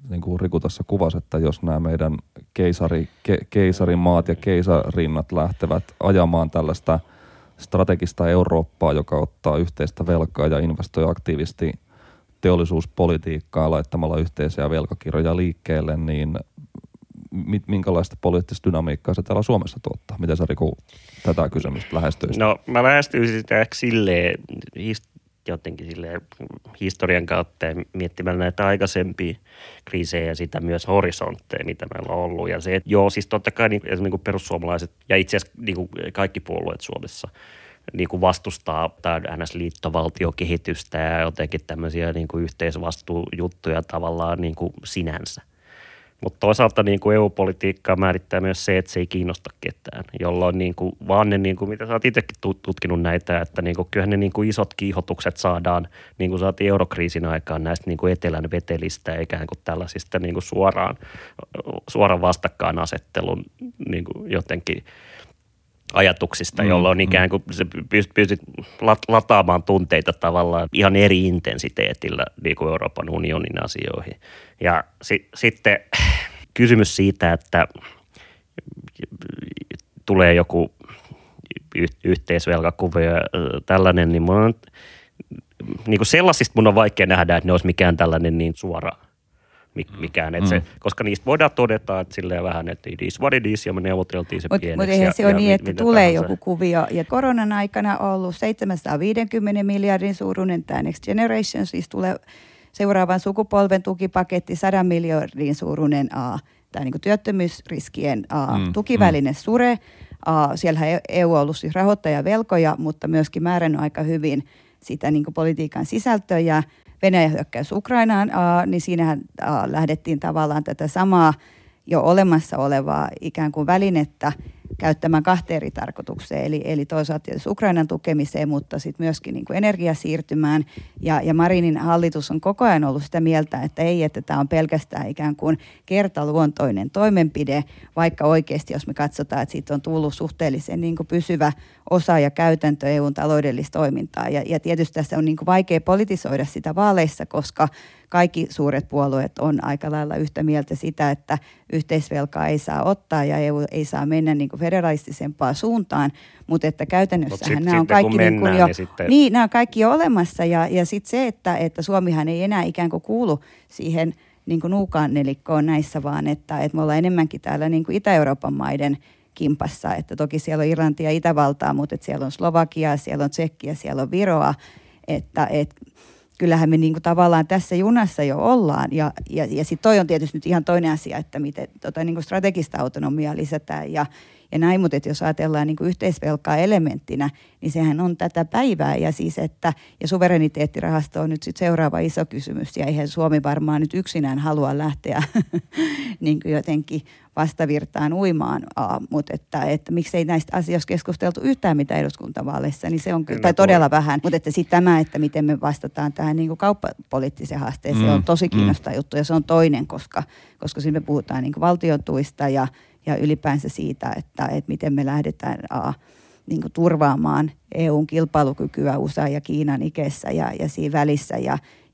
niin kuin Riku tässä kuvasi, että jos nämä meidän keisarimaat ja keisarinnat lähtevät ajamaan tällaista strategista Eurooppaa, joka ottaa yhteistä velkaa ja investoi aktiivisesti teollisuuspolitiikkaa laittamalla yhteisiä velkakirjoja liikkeelle, niin minkälaista poliittista dynamiikkaa se täällä Suomessa tuottaa? Miten sä, Riku, tätä kysymystä lähestyisi? No mä lähestyisin sitä silleen, jotenkin silleen historian kautta miettimällä näitä aikaisempia kriisejä ja sitä myös horisontteja, mitä meillä on ollut. Ja se, että joo, siis totta kai niin kuin perussuomalaiset ja itse asiassa niin kuin kaikki puolueet Suomessa niin kuin vastustaa NS-liittovaltiokehitystä ja jotenkin tämmöisiä niin kuin yhteisvastuujuttuja tavallaan niin kuin sinänsä. Mutta toisaalta niin kuin EU-politiikkaa määrittää myös se, että se ei kiinnosta ketään, jolloin niin kuin, vaan ne, niin kuin, mitä sä oot itsekin tutkinut näitä, että niin kuin, kyllähän ne niin kuin isot kiihotukset saadaan, niin kuin saatiin eurokriisin aikaan näistä niin kuin etelän vetelistä, ikään kuin tällaisista niin kuin suoraan vastakkainasettelun niin kuin jotenkin ajatuksista, jolloin ikään kuin se pystyt lataamaan tunteita tavallaan ihan eri intensiteetillä niin kuin Euroopan unionin asioihin. Ja sitten kysymys siitä, että tulee joku yhteisvelkakuvio ja tällainen, niin mun on, niin kuin sellaisista mun on vaikea nähdä, että ne olisi mikään tällainen niin suora mikään, että se, koska niistä voidaan todeta, että silleen vähän, että it is what it is, ja me neuvoteltiin se pieneksi. Mutta eihän se ole niin, että tulee joku kuvio, ja koronan aikana on ollut 750 miljardin suuruinen tämä Next Generation, siis tulee seuraavan sukupolven tukipaketti 100 miljardin suuruinen tämä niin kuin työttömyysriskien tukiväline SURE. Siellähän EU on ollut siis rahoittajavelkoja, mutta myöskin määrännyt aika hyvin sitä niin kuin politiikan sisältöjä. Venäjä hyökkäys Ukrainaan, niin siinähän lähdettiin tavallaan tätä samaa jo olemassa olevaa ikään kuin välinettä käyttämään kahteen eri tarkoitukseen. Eli toisaalta tietysti Ukrainan tukemiseen, mutta sitten myöskin niin kuin energiasiirtymään. Ja Marinin hallitus on koko ajan ollut sitä mieltä, että ei, että tämä on pelkästään ikään kuin kertaluontoinen toimenpide, vaikka oikeasti, jos me katsotaan, että siitä on tullut suhteellisen niin kuin pysyvä osa ja käytäntö EUn taloudellista toimintaa. Ja tietysti tässä on niin kuin vaikea politisoida sitä vaaleissa, koska kaikki suuret puolueet on aika lailla yhtä mieltä sitä, että yhteisvelkaa ei saa ottaa ja EU ei saa mennä niin kuin federalistisempaan suuntaan, mutta että käytännössähän nämä on kaikki niin kuin jo, niin, nämä on kaikki jo olemassa ja sitten se, että Suomihan ei enää ikään kuin kuulu siihen niin kuin nuukaan nelikkoon näissä, vaan että me ollaan enemmänkin täällä niin kuin Itä-Euroopan maiden kimpassa, että toki siellä on Irlantia ja Itävaltaa, mutta että siellä on Slovakiaa, siellä on Tsekkiä, siellä on Viroa, että kyllähän me niinku tavallaan tässä junassa jo ollaan ja sitten toi on tietysti nyt ihan toinen asia, että miten niinku strategista autonomiaa lisätään ja näin, mutta jos ajatellaan niinku yhteisvelkaa elementtinä, niin sehän on tätä päivää ja siis että ja suvereniteettirahasto on nyt sitten seuraava iso kysymys ja eihän Suomi varmaan nyt yksinään halua lähteä niinku jotenkin vastavirtaan uimaan, mutta että miksei näistä asioista keskusteltu yhtään mitä eduskuntavaaleissa, niin se on kyllä, tai todella vähän. Mutta että sitten tämä, että miten me vastataan tähän niin kuin kauppapoliittiseen haasteeseen, on tosi kiinnostava juttu ja se on toinen, koska siinä me puhutaan niin kuin valtion tuista ja ylipäänsä siitä, että miten me lähdetään niin kuin turvaamaan EUn kilpailukykyä USA ja Kiinan ikessä ja siinä välissä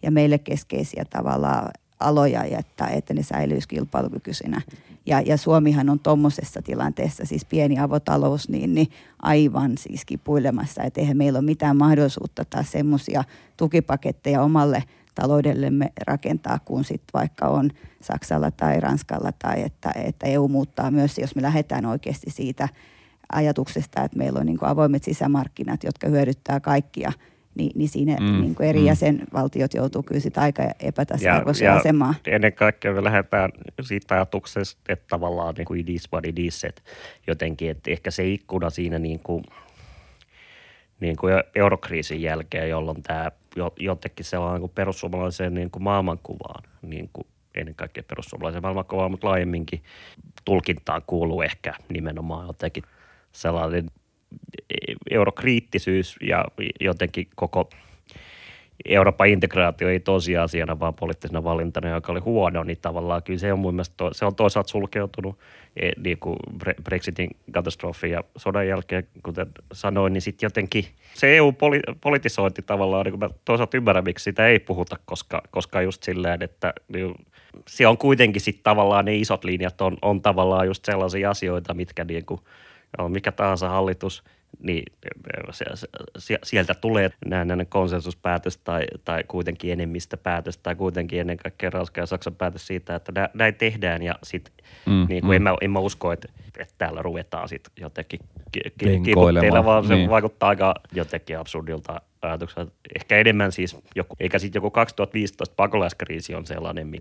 ja meille keskeisiä tavallaan aloja, että ne säilyisi kilpailukykyisinä. Ja Suomihan on tuommoisessa tilanteessa, siis pieni avotalous, niin aivan siis kipuilemassa, että eihän meillä ole mitään mahdollisuutta taas semmoisia tukipaketteja omalle taloudellemme rakentaa, kun sitten vaikka on Saksalla tai Ranskalla, tai että EU muuttaa myös, jos me lähdetään oikeasti siitä ajatuksesta, että meillä on niin kuin avoimet sisämarkkinat, jotka hyödyttää kaikkia, niin siinä niin kuin eri jäsenvaltiot joutuu kyllä sitä aika epätasa-arvoiseen asemaan. Ennen kaikkea me lähdetään siitä ajatuksesta, että tavallaan niin kuin it is what it is, että jotenkin, että ehkä se ikkuna siinä niin kuin eurokriisin jälkeen, jolloin tämä jotenkin sellainen niin perussuomalaiseen niin kuin maailmankuvaan, niin kuin ennen kaikkea perussuomalaiseen maailmankuvaan, mutta laajemminkin tulkintaan kuuluu ehkä nimenomaan jotenkin sellainen eurokriittisyys ja jotenkin koko Euroopan integraatio ei tosiasiana, vaan poliittisena valintana, joka oli huono, niin tavallaan kyllä se on mun mielestä, se on toisaalta sulkeutunut niin kuin Brexitin katastrofin ja sodan jälkeen, kuten sanoin, niin sitten jotenkin se EU-politisointi tavallaan, niin kuin mä toisaalta ymmärrän, miksi sitä ei puhuta, koska just silleen, että niin se on kuitenkin sitten tavallaan ne isot linjat on tavallaan just sellaisia asioita, mitkä niin kuin mikä tahansa hallitus, niin sieltä tulee näin konsensuspäätös tai kuitenkin enemmistöpäätös tai kuitenkin ennen kaikkea Ranskan ja Saksan päätös siitä, että näin tehdään ja sitten niin kuin en mä usko, että täällä ruvetaan sitten jotenkin kiikutteilla, vaan se vaikuttaa aika jotenkin absurdilta ajatukselta. Ehkä enemmän siis, eikä sitten joku 2015 pakolaiskriisi on sellainen,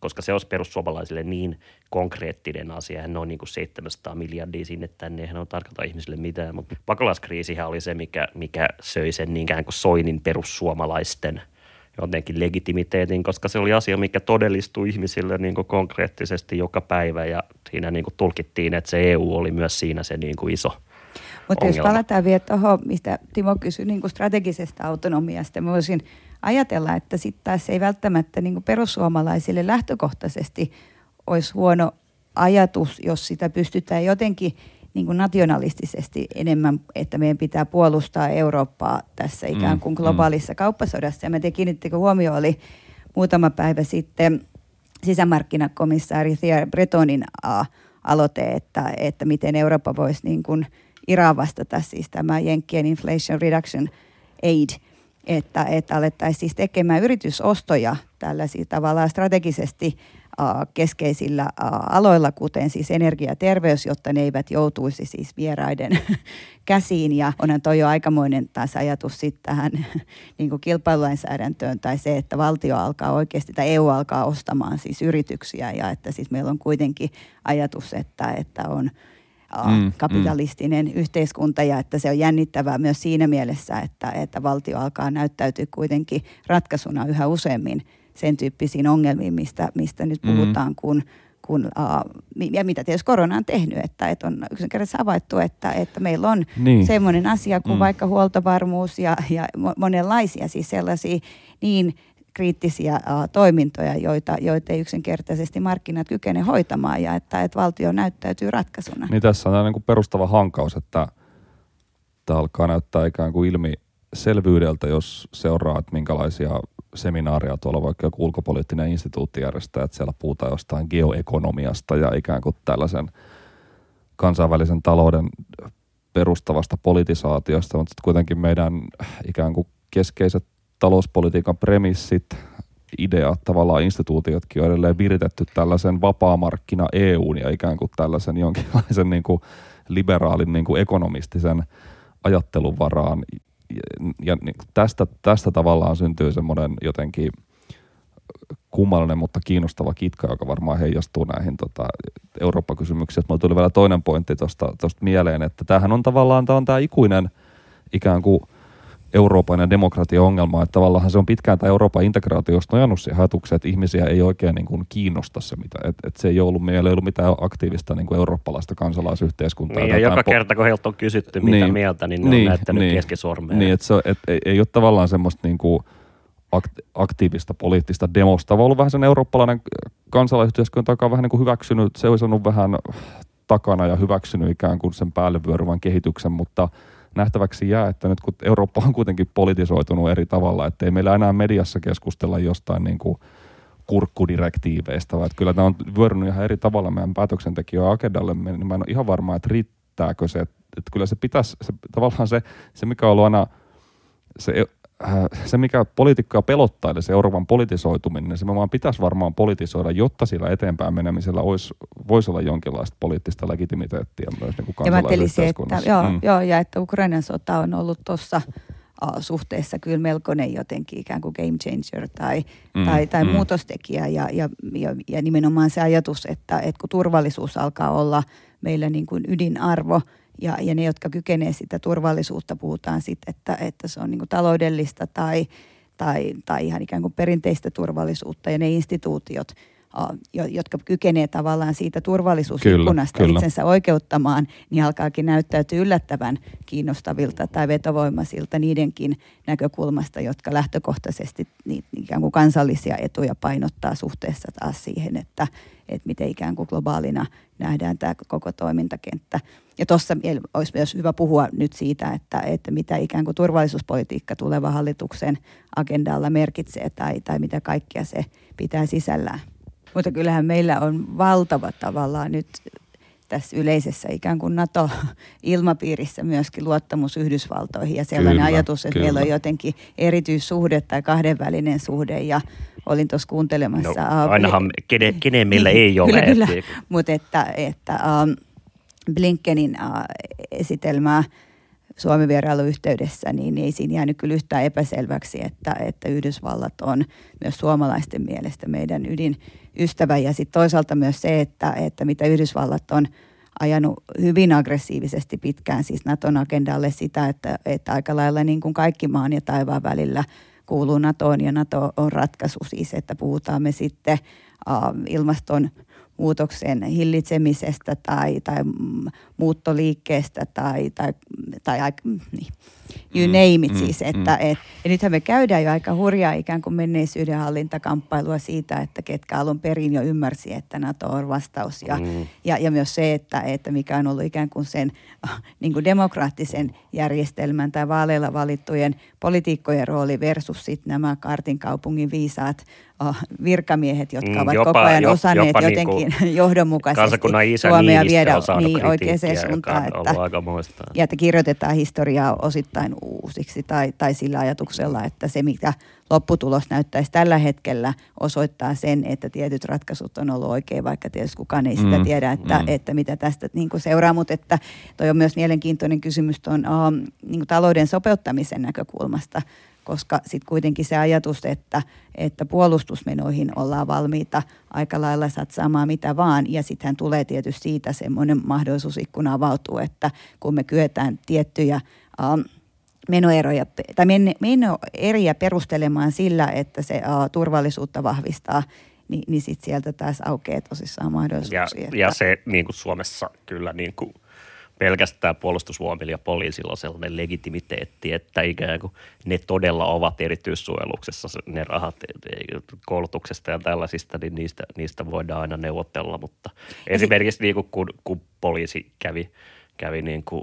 koska se olisi perussuomalaisille niin konkreettinen asia. Hän on niin kuin 700 miljardia sinne tänne, hän on tarkoita ihmisille mitään, mutta pakolaiskriisihän oli se, mikä söi sen niinkään kuin Soinin perussuomalaisten jotenkin legitimiteetin, koska se oli asia, mikä todellistui ihmisille niin kuin konkreettisesti joka päivä ja siinä niin kuin tulkittiin, että se EU oli myös siinä se niin kuin iso. Mutta jos palataan vielä tuohon, mistä Timo kysyi niin strategisesta autonomiasta, mä voisin ajatella, että sitten taas ei välttämättä niin perussuomalaisille lähtökohtaisesti olisi huono ajatus, jos sitä pystytään jotenkin niin nationalistisesti enemmän, että meidän pitää puolustaa Eurooppaa tässä ikään kuin globaalissa kauppasodassa. Ja mä kiinnittekö huomioon, oli muutama päivä sitten sisämarkkinakomissaari Thierry Bretonin aloite, että miten Eurooppa voisi niin kuin Iran vastata, siis tämä Jenkkien Inflation Reduction Aid, että alettaisiin siis tekemään yritysostoja tällaisia tavallaan strategisesti keskeisillä aloilla, kuten siis energia ja terveys, jotta ne eivät joutuisi siis vieraiden käsiin. Ja onhan toi jo aikamoinen taas ajatus sitten tähän niin kuin kilpailulainsäädäntöön tai se, että valtio alkaa oikeasti tai EU alkaa ostamaan siis yrityksiä ja että siis meillä on kuitenkin ajatus, että on kapitalistinen yhteiskunta ja että se on jännittävää myös siinä mielessä, että valtio alkaa näyttäytyä kuitenkin ratkaisuna yhä useammin sen tyyppisiin ongelmiin, mistä nyt puhutaan, kun ja mitä tietysti korona on tehnyt, että on yksinkertaisesti havaittu, että meillä on semmoinen asia kuin vaikka huoltovarmuus ja monenlaisia siis sellaisia niin kriittisiä toimintoja, joita ei yksinkertaisesti markkinat kykene hoitamaan ja että valtio näyttäytyy ratkaisuna. Niin tässä on tämä niin kuin perustava hankaus, että tämä alkaa näyttää ikään kuin ilmiselvyydeltä, jos seuraa, että minkälaisia seminaaria tuolla vaikka joku ulkopoliittinen instituutti järjestää, että siellä puhutaan jostain geoekonomiasta ja ikään kuin tällaisen kansainvälisen talouden perustavasta politisaatiosta, mutta kuitenkin meidän ikään kuin keskeiset talouspolitiikan premissit, ideat, tavallaan instituutiotkin on edelleen viritetty tällaisen vapaamarkkina EUn ja ikään kuin tällaisen jonkinlaisen niin kuin liberaalin niin kuin ekonomistisen ajattelun varaan. Ja tästä tavallaan syntyy semmoinen jotenkin kummallinen, mutta kiinnostava kitka, joka varmaan heijastuu näihin Eurooppa-kysymyksiin. Mulle tuli vielä toinen pointti tuosta mieleen, että tämähän on tavallaan tämä ikuinen ikään kuin Euroopan ja demokratian ongelma, että tavallaan se on pitkään tämä Euroopan integraatiosta nojannut siihen ajatukseen, että ihmisiä ei oikein niin kuin kiinnosta se, että se ei ollut, meillä ei ollut mitään aktiivista niin kuin eurooppalaista kansalaisyhteiskuntaa. Niin, ja joka kerta, kun heiltä on kysytty mitä niin, mieltä, niin ne on näyttänyt keskisormeen. Niin, että ei ole tavallaan semmoista niin kuin aktiivista poliittista demosta, vaan ollut vähän sen eurooppalainen kansalaisyhteiskunta, joka on vähän niin kuin hyväksynyt, seisonut vähän takana ja hyväksynyt ikään kuin sen päälle vyöryvän kehityksen, mutta nähtäväksi jää, että nyt kun Eurooppa on kuitenkin politisoitunut eri tavalla, ettei meillä enää mediassa keskustella jostain niin kuin kurkkudirektiiveistä, vaan kyllä tämä on vyörynyt ihan eri tavalla meidän päätöksentekijöiden agendalle, niin mä en ole ihan varma, että riittääkö se, että kyllä se pitäisi, tavallaan se mikä on ollut aina, se mikä poliitikkoja pelottaa, eli se Euroopan politisoituminen, se vaan pitäisi varmaan politisoida, jotta sillä eteenpäin menemisellä voisi olla jonkinlaista poliittista legitimiteettiä myös niin kuin kansalaisyhteiskunnassa. Ja että Ukrainan sota on ollut tuossa suhteessa kyllä melkoinen jotenkin ikään kuin game changer tai muutostekijä ja nimenomaan se ajatus, että kun turvallisuus alkaa olla meillä niin kuin ydinarvo, ja ne, jotka kykenee sitä turvallisuutta, puhutaan sitten, että se on niin kuin taloudellista tai ihan ikään kuin perinteistä turvallisuutta. Ja ne instituutiot, jotka kykenee tavallaan siitä turvallisuusikkunasta itsensä oikeuttamaan, niin alkaakin näyttäytyä yllättävän kiinnostavilta tai vetovoimaisilta niidenkin näkökulmasta, jotka lähtökohtaisesti niitä ikään kuin kansallisia etuja painottaa suhteessa taas siihen, että miten ikään kuin globaalina nähdään tämä koko toimintakenttä. Ja tuossa olisi myös hyvä puhua nyt siitä, että mitä ikään kuin turvallisuuspolitiikka tuleva hallituksen agendalla merkitsee tai mitä kaikkea se pitää sisällään. Mutta kyllähän meillä on valtava tavallaan nyt tässä yleisessä ikään kuin NATO-ilmapiirissä myöskin luottamus Yhdysvaltoihin ja sellainen ajatus, että meillä on jotenkin erityissuhde tai kahdenvälinen suhde ja olin tuossa kuuntelemassa. No, ainahan kenen meillä ei ole. Kyllä. Mutta että Blinkenin esitelmää Suomen vierailuyhteydessä, niin ei siinä jäänyt kyllä yhtään epäselväksi, että Yhdysvallat on myös suomalaisten mielestä meidän ydinystävä. Ja sitten toisaalta myös se, että mitä Yhdysvallat on ajanut hyvin aggressiivisesti pitkään, siis Naton agendalle sitä, että aika lailla niin kuin kaikki maan ja taivaan välillä kuuluu Natoon ja Nato on ratkaisu siis, että puhutaan me sitten ilmaston muutoksen hillitsemisestä tai muuttoliikkeestä tai you name it siis. Ja nythän me käydään jo aika hurjaa ikään kuin menneisyyden hallintakamppailua siitä, että ketkä alun perin jo ymmärsi, että NATO on vastaus. Ja myös se, että mikä on ollut ikään kuin sen niin kuin demokraattisen järjestelmän tai vaaleilla valittujen politiikkojen rooli versus sitten nämä Kartin kaupungin viisaat virkamiehet, jotka ovat koko ajan osanneet jotenkin niin johdonmukaisesti Suomea viedä niin oikeaan suuntaan, että kirjoitetaan historiaa osittain uusiksi tai sillä ajatuksella, että se mitä lopputulos näyttäisi tällä hetkellä osoittaa sen, että tietyt ratkaisut on ollut oikein, vaikka tietysti kukaan ei sitä tiedä, että mitä tästä niin kuin seuraa, mutta että toi on myös mielenkiintoinen kysymys tuon niin kuin talouden sopeuttamisen näkökulmasta, koska sitten kuitenkin se ajatus, että puolustusmenoihin ollaan valmiita aika lailla satsaamaan mitä vaan. Ja sittenhän tulee tietysti siitä semmoinen mahdollisuusikkuna avautuu, että kun me kyetään tiettyjä menoeriä perustelemaan sillä, että se turvallisuutta vahvistaa, niin sitten sieltä taas aukeaa tosissaan mahdollisuuksia. Ja se niin kuin Suomessa kyllä niin kuin pelkästään puolustusvoimilla ja poliisilla on sellainen legitimiteetti, että ikään kuin ne todella ovat erityissuojeluksessa ne rahat koulutuksesta ja tällaisista, niin niistä voidaan aina neuvotella. Mutta esimerkiksi niin kuin kun poliisi kävi niin kuin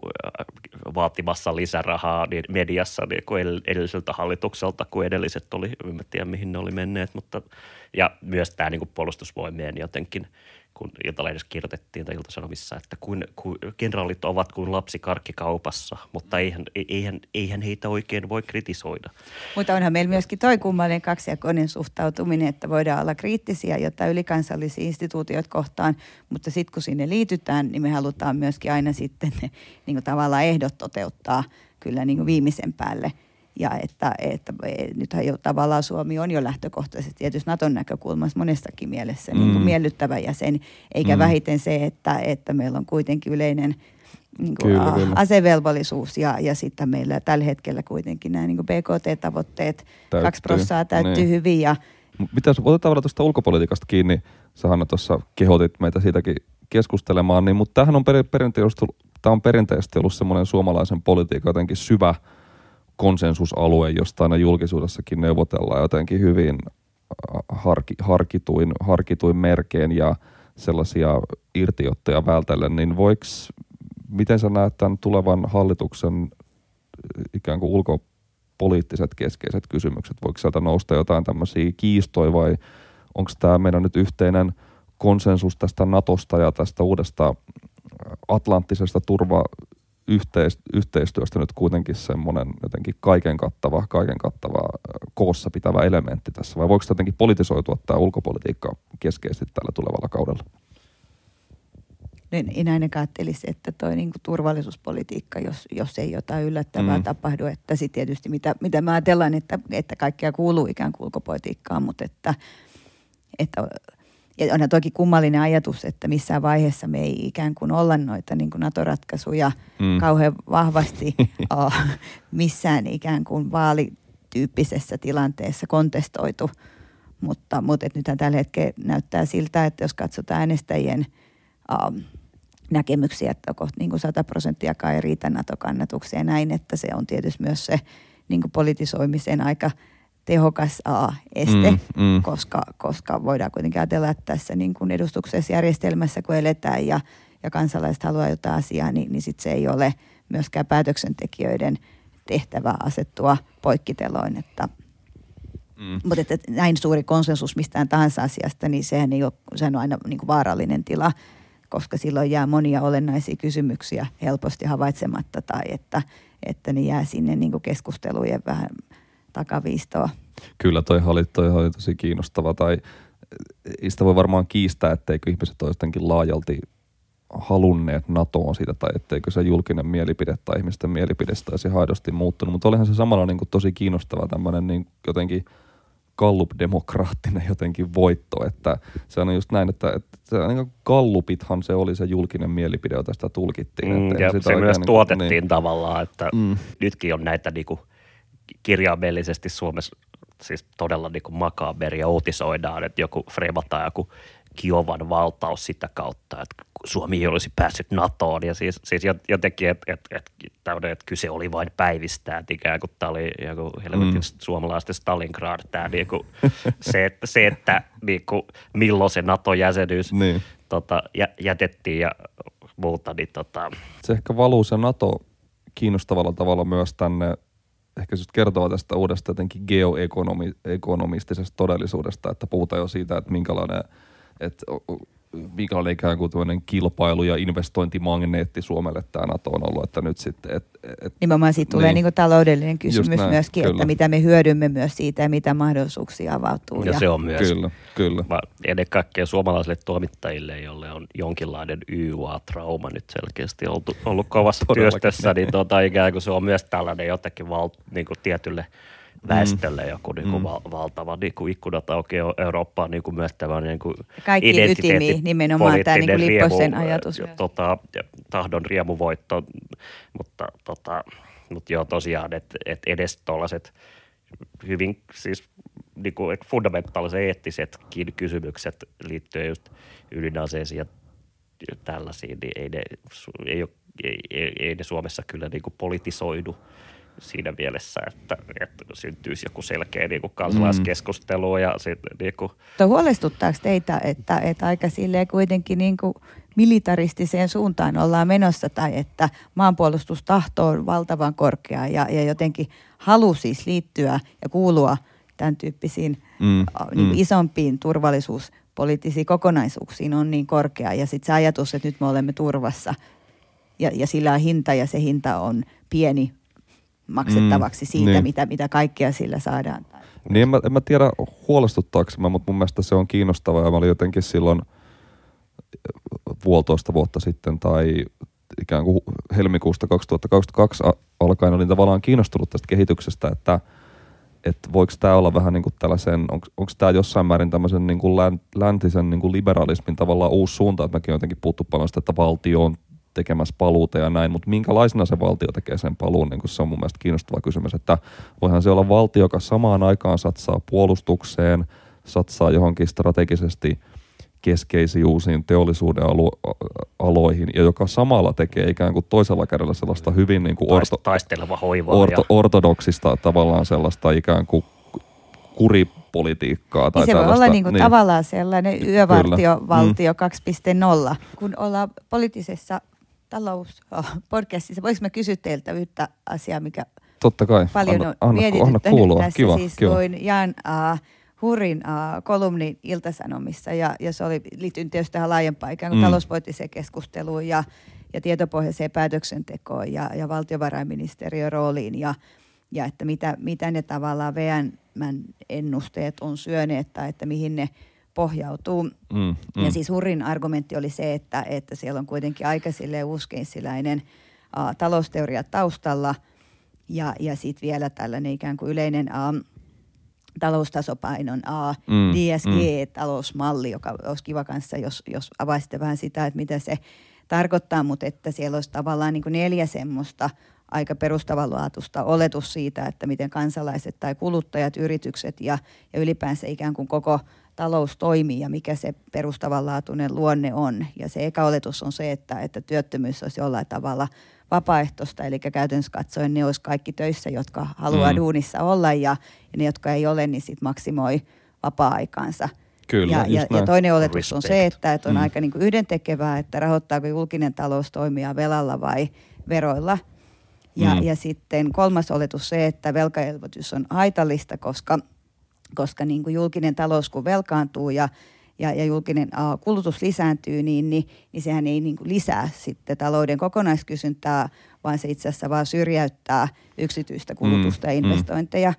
vaatimassa lisärahaa niin mediassa niin kuin edelliseltä hallitukselta, kun edelliset oli, en tiedä mihin ne oli menneet, mutta ja myös tämä niin kuin puolustusvoimien jotenkin, kun Iltalehdessä kirjoitettiin tai Ilta-Sanomissa, että kun kenraalit ovat kuin lapsi karkkikaupassa, mutta eihän heitä oikein voi kritisoida. Mutta onhan meillä myöskin toi kummallinen kaksijakoinen suhtautuminen, että voidaan olla kriittisiä jotain ylikansallisia instituutioita kohtaan, mutta sitten kun sinne liitytään, niin me halutaan myöskin aina sitten ne niin kuin tavallaan ehdot toteuttaa kyllä niin kuin viimeisen päälle. Ja että nythän jo tavallaan Suomi on jo lähtökohtaisesti tietysti Naton näkökulmassa monestakin mielessä niin kuin miellyttävä jäsen, eikä vähiten se, että meillä on kuitenkin yleinen niin kuin asevelvollisuus ja sitten meillä tällä hetkellä kuitenkin nämä niin kuin BKT-tavoitteet 2% täyttyy hyvin. Ja mitä otetaan tuosta ulkopolitiikasta kiinni, sä Hanna tuossa kehotit meitä siitäkin keskustelemaan, niin, mutta tämähän on perinteisesti ollut semmoinen suomalaisen politiikan jotenkin syvä konsensusalue, josta aina julkisuudessakin neuvotellaan jotenkin hyvin harkituin merkein ja sellaisia irtiottoja vältellen, niin miten sä näet tämän tulevan hallituksen ikään kuin ulkopoliittiset keskeiset kysymykset? Voiko sieltä nousta jotain tämmöisiä kiistoja vai onko tämä meidän nyt yhteinen konsensus tästä NATOsta ja tästä uudesta atlanttisesta turvayhteistyöstä nyt kuitenkin semmoinen jotenkin kaiken kattava koossa pitävä elementti tässä, vai voiko jotenkin politisoitua tämä ulkopolitiikka keskeisesti tällä tulevalla kaudella? En ainakaan ajattelisi, että toi niinku turvallisuuspolitiikka, jos ei jotain yllättävää tapahdu, että sitten tietysti mitä mä ajatellaan, että kaikkea kuuluu ikään kuin ulkopolitiikkaan, mutta että ja onhan toki kummallinen ajatus, että missään vaiheessa me ei ikään kuin olla noita niin kuin NATO-ratkaisuja kauhean vahvasti missään ikään kuin vaalityyppisessä tilanteessa kontestoitu. Mutta nythän tällä hetkellä näyttää siltä, että jos katsotaan äänestäjien näkemyksiä, että kohta niin kuin 100%kaan ei riitä NATO-kannatukseen näin, että se on tietysti myös se niin kuin politisoimiseen aika tehokas este, koska voidaan kuitenkin ajatella, että tässä niin kuin edustuksellisessa järjestelmässä, kun eletään ja kansalaiset haluaa jotain asiaa, niin sitten se ei ole myöskään päätöksentekijöiden tehtävä asettua poikkiteloin. Mutta että näin suuri konsensus mistään tahansa asiasta, niin sehän on aina niin kuin vaarallinen tila, koska silloin jää monia olennaisia kysymyksiä helposti havaitsematta tai että ne jää sinne niin kuin keskustelujen vähän takaviistoa. Kyllä toi oli tosi kiinnostava, tai sitä voi varmaan kiistää, etteikö ihmiset ole jotenkin laajalti halunneet NATOon siitä, tai etteikö se julkinen mielipide tai ihmisten mielipidestä olisi aidosti muuttunut, mutta olihan se samalla niin kuin tosi kiinnostava tämmöinen niin jotenkin Gallup-demokraattinen jotenkin voitto, että se on just näin, että niin Gallupithan se oli se julkinen mielipide, jota sitä tulkittiin. Että ja se myös niin, tuotettiin niin, tavallaan, että nytkin on näitä niinku kirjaimellisesti Suomessa siis todella niin kuin makaberia uutisoidaan, että joku freimataan joku Kiovan valtaus sitä kautta, että Suomi ei olisi päässyt NATOon ja siis jotenkin, että kyse oli vain päivistä, että ikään kuin tämä oli joku helvetin suomalaisten Stalingrad, tämä niin kuin, se, että niin kuin, milloin se NATO-jäsenyys jätettiin ja muuta. Niin, Se ehkä valuu se NATO kiinnostavalla tavalla myös tänne, ehkä just kertoo tästä uudesta jotenkin geoekonomistisesta todellisuudesta, että puhutaan jo siitä, että minkälainen ikään kuin tämmöinen kilpailu- ja investointimagneetti Suomelle tämä NATO on ollut, että nyt sitten... Nimenomaan siitä tulee niin kuin taloudellinen kysymys näin, myöskin, kyllä. Että mitä me hyödymme myös siitä ja mitä mahdollisuuksia avautuu. Ja se on myös. Kyllä. Ennen kaikkea suomalaisille toimittajille, jolle on jonkinlainen YYA-trauma nyt selkeästi ollut kovassa työstössä, niin ikään kuin se on myös tällainen jotenkin niin kuin tietylle väestölle joku niinku valtava niinku ikkunat aukeaa Eurooppaan niinku myös tämä niinku identiteetti nimenomaan tämä niinku Lipposen ajatus tahdon riemuvoitto, mutta tosiaan että edes tollaset hyvin siis niin kuin fundamentaaliset eettisetkin kysymykset liittyen just ydinaseisiin ja tällaisiin, niin ei ne Suomessa kyllä niin kuin politisoidu siinä mielessä, että syntyisi joku selkeä niin kuin kansalaiskeskustelu. Ja sit, niin kuin. Huolestuttaako teitä, että aika silleen kuitenkin niin kuin militaristiseen suuntaan ollaan menossa tai että maanpuolustustahto on valtavan korkea ja jotenkin halu siis liittyä ja kuulua tämän tyyppisiin niin kuin isompiin turvallisuuspoliittisiin kokonaisuuksiin on niin korkea ja sitten se ajatus, että nyt me olemme turvassa ja sillä on hinta ja se hinta on pieni maksettavaksi siitä, niin. mitä kaikkea sillä saadaan. Niin en mä tiedä huolestuttaako mä, mutta mun mielestä se on kiinnostavaa ja mä olin jotenkin silloin puolitoista vuotta sitten tai ikään kuin helmikuusta 2022 alkaen olin tavallaan kiinnostunut tästä kehityksestä, että voiko tämä olla vähän niin kuin tällaisen, onko tämä jossain määrin tämmöisen niin kuin läntisen niin kuin liberalismin tavallaan uusi suunta, että mekin on jotenkin puhuttu paljon sitä, että valtio on tekemässä paluuta ja näin, mutta minkälaisena se valtio tekee sen paluun, niin se on mun mielestä kiinnostava kysymys, että voihan se olla valtio, joka samaan aikaan satsaa puolustukseen, satsaa johonkin strategisesti keskeisiin uusiin teollisuuden aloihin, ja joka samalla tekee ikään kuin toisella kädellä sellaista hyvin niin kuin taisteleva hoivaa ortodoksista tavallaan sellaista ikään kuin kuripolitiikkaa. Tai niin se voi olla niin kuin tavallaan sellainen yövartiovaltio 2.0, kun ollaan poliittisessa talouspodcastissa. Voinko mä kysyä teiltä yhtä asiaa, mikä totta kai paljon on mietityttänyt tässä. Kiva, siis luin Jan Hurrin kolumnin Iltasanomissa, ja se oli liittynyt tietysti tähän laajempaan ikään kuin talouspoliittiseen keskusteluun ja tietopohjaiseen päätöksentekoon ja valtiovarainministeriön rooliin, ja että mitä ne tavallaan VM:n ennusteet on syöneet tai että mihin ne pohjautuu. Ja siis Hurrin argumentti oli se, että siellä on kuitenkin aika silleen uuskeinsiläinen talousteoria taustalla ja sitten vielä tällainen ikään kuin yleinen taloustasopainon DSGE-talousmalli, joka olisi kiva kanssa, jos avaisitte vähän sitä, että mitä se tarkoittaa, mutta että siellä olisi tavallaan niin kuin 4 semmoista aika perustavanlaatuista oletus siitä, että miten kansalaiset tai kuluttajat, yritykset ja ylipäänsä ikään kuin koko talous toimii ja mikä se perustavanlaatuinen luonne on. Ja se eka oletus on se, että työttömyys olisi jollain tavalla vapaaehtoista, eli käytännössä katsoen ne olisi kaikki töissä, jotka haluaa duunissa olla ja ne, jotka ei ole, niin sitten maksimoi vapaa-aikaansa. Kyllä, ja toinen oletus on se, että on aika niin kuin yhdentekevää, että rahoittaako julkinen talous toimia velalla vai veroilla. Ja sitten kolmas oletus se, että velkaelvytys on haitallista, koska niin kuin julkinen talous kun velkaantuu ja julkinen kulutus lisääntyy, niin sehän ei niin kuin lisää sitten talouden kokonaiskysyntää, vaan se itse asiassa vaan syrjäyttää yksityistä kulutusta ja investointeja.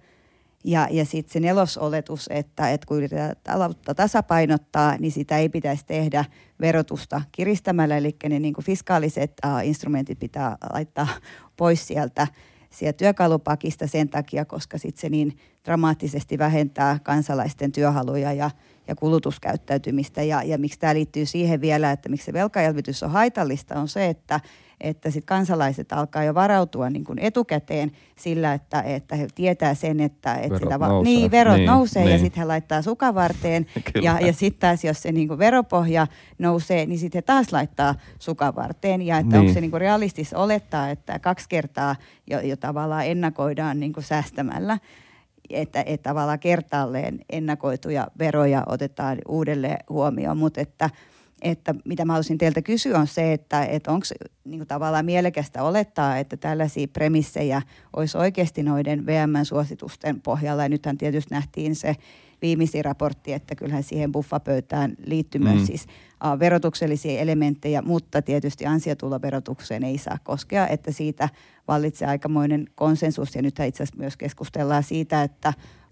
Ja sitten se nelosoletus, että kun yritetään taloutta tasapainottaa, niin sitä ei pitäisi tehdä verotusta kiristämällä, eli ne niin kuin fiskaaliset instrumentit pitää laittaa pois sieltä työkalupakista sen takia, koska sitten se niin dramaattisesti vähentää kansalaisten työhaluja ja kulutuskäyttäytymistä. Ja miksi tämä liittyy siihen vielä, että miksi se velkaelvytys on haitallista, on se, että sit kansalaiset alkaa jo varautua niin kuin etukäteen sillä, että he tietää sen, että verot nousee ja sitten he laittaa sukavarteen. ja sitten taas, jos se niin kuin veropohja nousee, niin sitten he taas laittaa sukavarteen. Ja että onko se niin kuin realistista olettaa, että 2 kertaa jo tavallaan ennakoidaan niin kuin säästämällä. Että tavallaan kertaalleen ennakoituja veroja otetaan uudelleen huomioon, mutta että mitä mä haluaisin teiltä kysyä on se, että onko niinku tavallaan mielekästä olettaa, että tällaisia premissejä olisi oikeasti noiden VM-suositusten pohjalla. Ja nythän tietysti nähtiin se viimeisin raportti, että kyllähän siihen buffapöytään liittyy myös siis verotuksellisia elementtejä, mutta tietysti ansiotuloverotukseen ei saa koskea, että siitä vallitsee aikamoinen konsensus. Ja nythän itse asiassa myös keskustellaan siitä,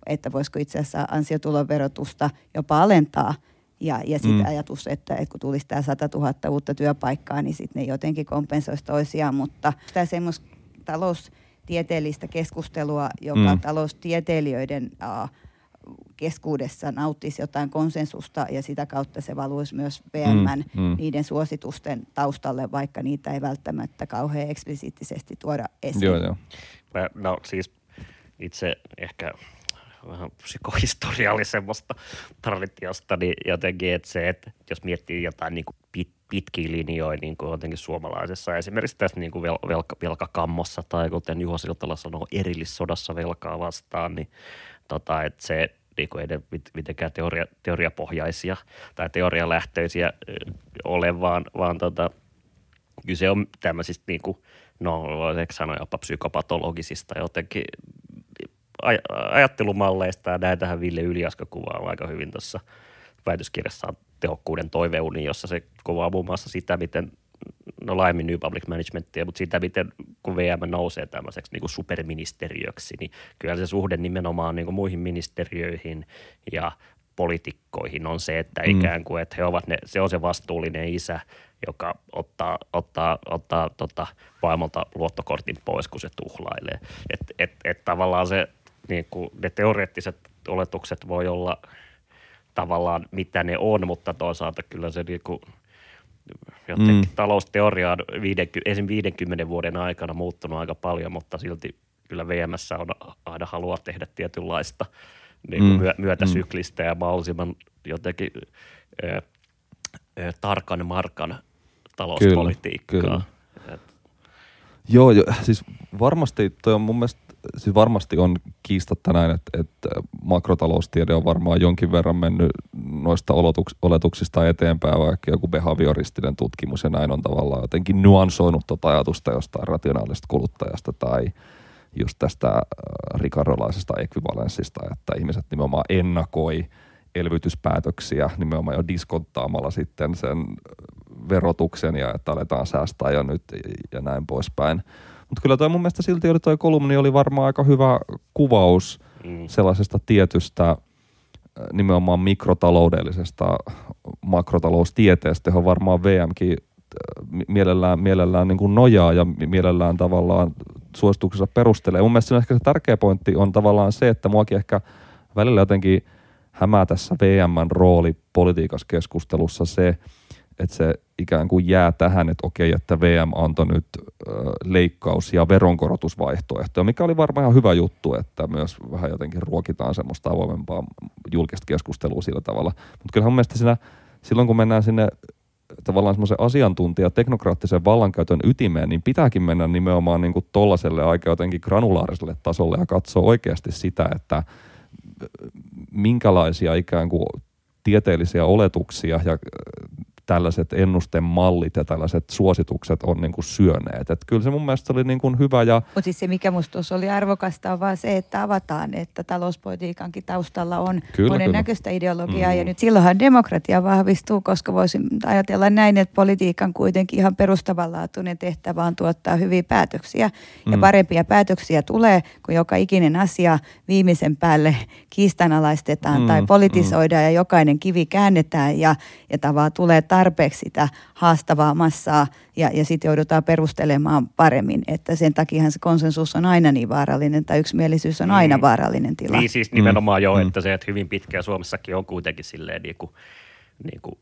että voisiko itse asiassa ansiotuloverotusta jopa alentaa. Ja sitten ajatus, että kun tulisi tämä 100 000 uutta työpaikkaa, niin sitten ne jotenkin kompensoisi toisiaan. Mutta tämä semmoista taloustieteellistä keskustelua, joka taloustieteilijöiden keskuudessa nauttisi jotain konsensusta ja sitä kautta se valuisi myös VM:n niiden suositusten taustalle, vaikka niitä ei välttämättä kauhean eksplisiittisesti tuoda esiin. Joo. Itse ehkä vähän psykohistoriallista semmoista traditiosta, niin jotenkin, että se, että jos miettii jotain niin kuin pitkiä linjoja niin kuin jotenkin suomalaisessa, esimerkiksi tässä niin kuin velkakammossa tai kuten Juho Siltala sanoo, erillissodassa velkaa vastaan, niin että se niin kuin ei ne mitenkään teoriapohjaisia tai teorialähtöisiä ole, vaan kyse on tämmöisistä niin kuin, no voisinko sanoa jopa psykopatologisista jotenkin ajattelumalleista, ja näitähän Ville Yliaska kuvaa aika hyvin tuossa väitöskirjassaan tehokkuuden toiveuni, jossa se kuvaa muun muassa sitä, miten, no laajemmin New Public Managementia, mutta sitä, miten kun VM nousee tämmöiseksi niin kuin superministeriöksi, niin kyllä se suhde nimenomaan niin kuin muihin ministeriöihin ja poliitikkoihin on se, että ikään kuin, että he ovat ne, se on se vastuullinen isä, joka ottaa vaimolta luottokortin pois, kun se tuhlailee. Et tavallaan se, niin kuin ne teoreettiset oletukset voi olla tavallaan mitä ne on, mutta toisaalta kyllä se niin kuin jotenkin talousteoria on ensin 50 vuoden aikana muuttunut aika paljon, mutta silti kyllä VM:ssä on aina halua tehdä tietynlaista niin kuin myötäsyklistä ja mahdollisimman jotenkin tarkan markan talouspolitiikkaa. Kyllä. Joo, siis varmasti toi on mun mielestä, siis varmasti on kiistatta näin, että makrotaloustiede on varmaan jonkin verran mennyt noista oletuksista eteenpäin, vaikka joku behavioristinen tutkimus ja näin on tavallaan jotenkin nuansoinut tuota ajatusta jostain rationaalisesta kuluttajasta tai just tästä rikarolaisesta ekvivalenssista, että ihmiset nimenomaan ennakoi elvytyspäätöksiä nimenomaan jo diskonttaamalla sitten sen verotuksen ja että aletaan säästää jo nyt ja näin poispäin. Mutta kyllä toi mun mielestä silti oli toi kolumni oli varmaan aika hyvä kuvaus sellaisesta tietystä nimenomaan mikrotaloudellisesta makrotaloustieteestä, johon varmaan VMkin mielellään niin kuin nojaa ja mielellään tavallaan suosituksensa perustelee. Mun mielestä ehkä se tärkeä pointti on tavallaan se, että muakin ehkä välillä jotenkin hämää tässä VM:n rooli politiikassa keskustelussa se, että se ikään kuin jää tähän, että okei, että VM antoi nyt leikkaus- ja veronkorotusvaihtoehtoja, mikä oli varmaan ihan hyvä juttu, että myös vähän jotenkin ruokitaan semmoista avoimempaa julkista keskustelua sillä tavalla. Mutta kyllähän mun mielestä siinä, silloin kun mennään sinne tavallaan semmoisen asiantuntija teknokraattisen vallankäytön ytimeen, niin pitääkin mennä nimenomaan niin kuin tollaselle aika jotenkin granulaariselle tasolle ja katsoa oikeasti sitä, että minkälaisia ikään kuin tieteellisiä oletuksia ja tällaiset ennustemallit ja tällaiset suositukset on niin kuin syöneet. Et kyllä se mun mielestä oli niin kuin hyvä. Ja mutta siis se, mikä musta tuossa oli arvokasta, on vaan se, että avataan, että talouspolitiikankin taustalla on monennäköistä ideologiaa. Ja nyt silloinhan demokratia vahvistuu, koska voisin ajatella näin, että politiikan kuitenkin ihan perustavanlaatuinen tehtävä on tuottaa hyviä päätöksiä. Ja parempia päätöksiä tulee, kun joka ikinen asia viimeisen päälle kiistanalaistetaan tai politisoidaan ja jokainen kivi käännetään ja tavallaan tulee tarpeeksi sitä haastavaa massaa ja sitten joudutaan perustelemaan paremmin, että sen takiahan se konsensus on aina niin vaarallinen tai yksimielisyys on aina vaarallinen tila. Niin siis nimenomaan että se, että hyvin pitkään Suomessakin on kuitenkin silleen niin kuin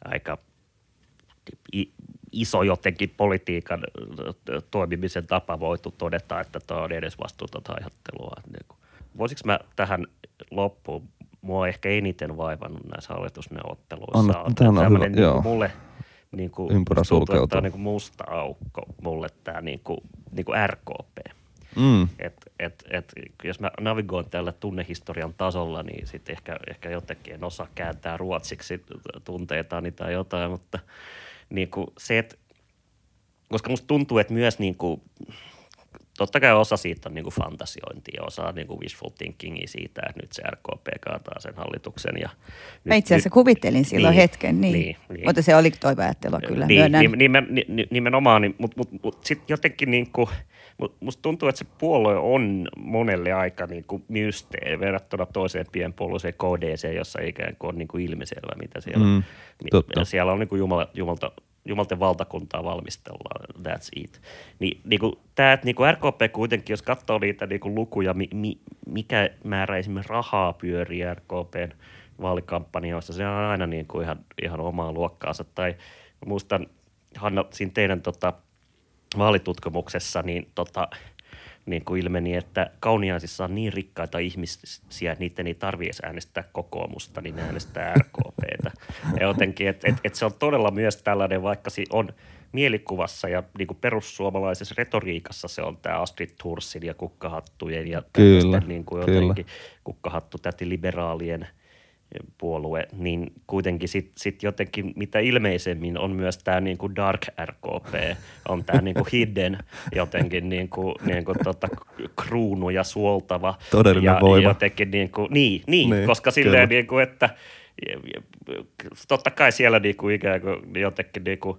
aika iso jotenkin politiikan toimimisen tapa voitu todeta, että tämä on edes vastuutonta ajattelua. Voisiko mä tähän loppuun? Mua ehkä eniten vaivannut näissä hallitusneuvotteluissa on tämmöinen niin mulle niin kuin, tuntuu, että on niin kuin musta aukko mulle tämä niin kuin RKP. Jos mä navigoin tällä tunnehistorian tasolla, niin sitten ehkä jotenkin en osaa kääntää ruotsiksi tunteitani tai jotain, mutta niin kuin se, että, koska musta tuntuu, että myös niin kuin, totta kai osa siitä on niin kuin fantasiointia, osa niin kuin wishful thinkingia siitä, että nyt se RKP kaataa sen hallituksen. Ja mä itse asiassa kuvittelin silloin hetken, niin. Mutta se oli toiveajattelua kyllä. Nimenomaan, mutta sitten jotenkin niin kuin, musta tuntuu, että se puolue on monelle aika niin kuin mysteeri verrattuna toiseen pienpuolueeseen KDC, jossa ikään kuin on niin kuin ilmiselvä, mitä siellä on. Siellä on niin kuin Jumalten valtakuntaa valmistellaan, that's it. Tämä, että niinku RKP kuitenkin, jos katsoo niitä niinku lukuja, mikä määrä esimerkiksi rahaa pyörii RKPn vaalikampanjoissa, se on aina niinku ihan omaa luokkaansa. Tai muistan, Hanna, siinä teidän vaalitutkimuksessa, niin niin kuin ilmeni, että Kauniaisissa on niin rikkaita ihmisiä, että niiden ei tarvitse äänestää kokoomusta, niin ne äänestää RKPtä. Ja jotenkin, että se on todella myös tällainen, vaikka se on mielikuvassa ja niin kuin perussuomalaisessa retoriikassa se on tämä Astrid Thorsin ja kukkahattujen ja tällaisten niin kuin jotenkin kukkahattu täti liberaalien puolue, niin kuitenkin sit jotenkin mitä ilmeisemmin on myös tämä niinku dark RKP, on tämä niinku hidden jotenkin niinku kruunuja suoltava. Todellinen voima. Jotenkin niinku, niin, koska silleen niinku, että totta kai siellä niinku ikään kuin jotenkin niinku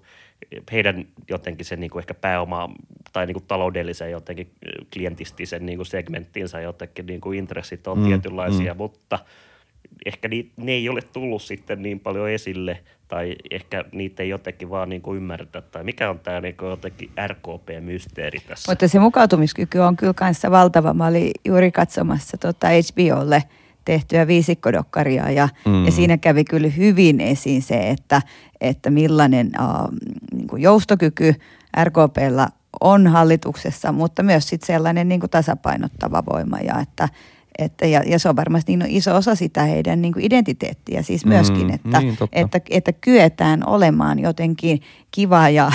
heidän jotenkin sen niinku ehkä pääoma tai niinku taloudellisen jotenkin klientistisen niinku segmenttinsä jotenkin niinku intressit on tietynlaisia, mutta ehkä ne ei ole tullut sitten niin paljon esille tai ehkä niitä ei jotenkin vaan niin kuin ymmärretä tai mikä on tämä niin kuin jotenkin RKP-mysteeri tässä. Mutta se mukautumiskyky on kyllä kanssa valtava. Mä olin juuri katsomassa HBOlle tehtyä viisikkodokkaria ja siinä kävi kyllä hyvin esiin se, että millainen niin kuin joustokyky RKP:llä on hallituksessa, mutta myös sitten sellainen niin kuin tasapainottava voima ja että ja se on varmasti niin iso osa sitä heidän niin kuin identiteettiä siis myöskin, että kyetään olemaan jotenkin kiva ja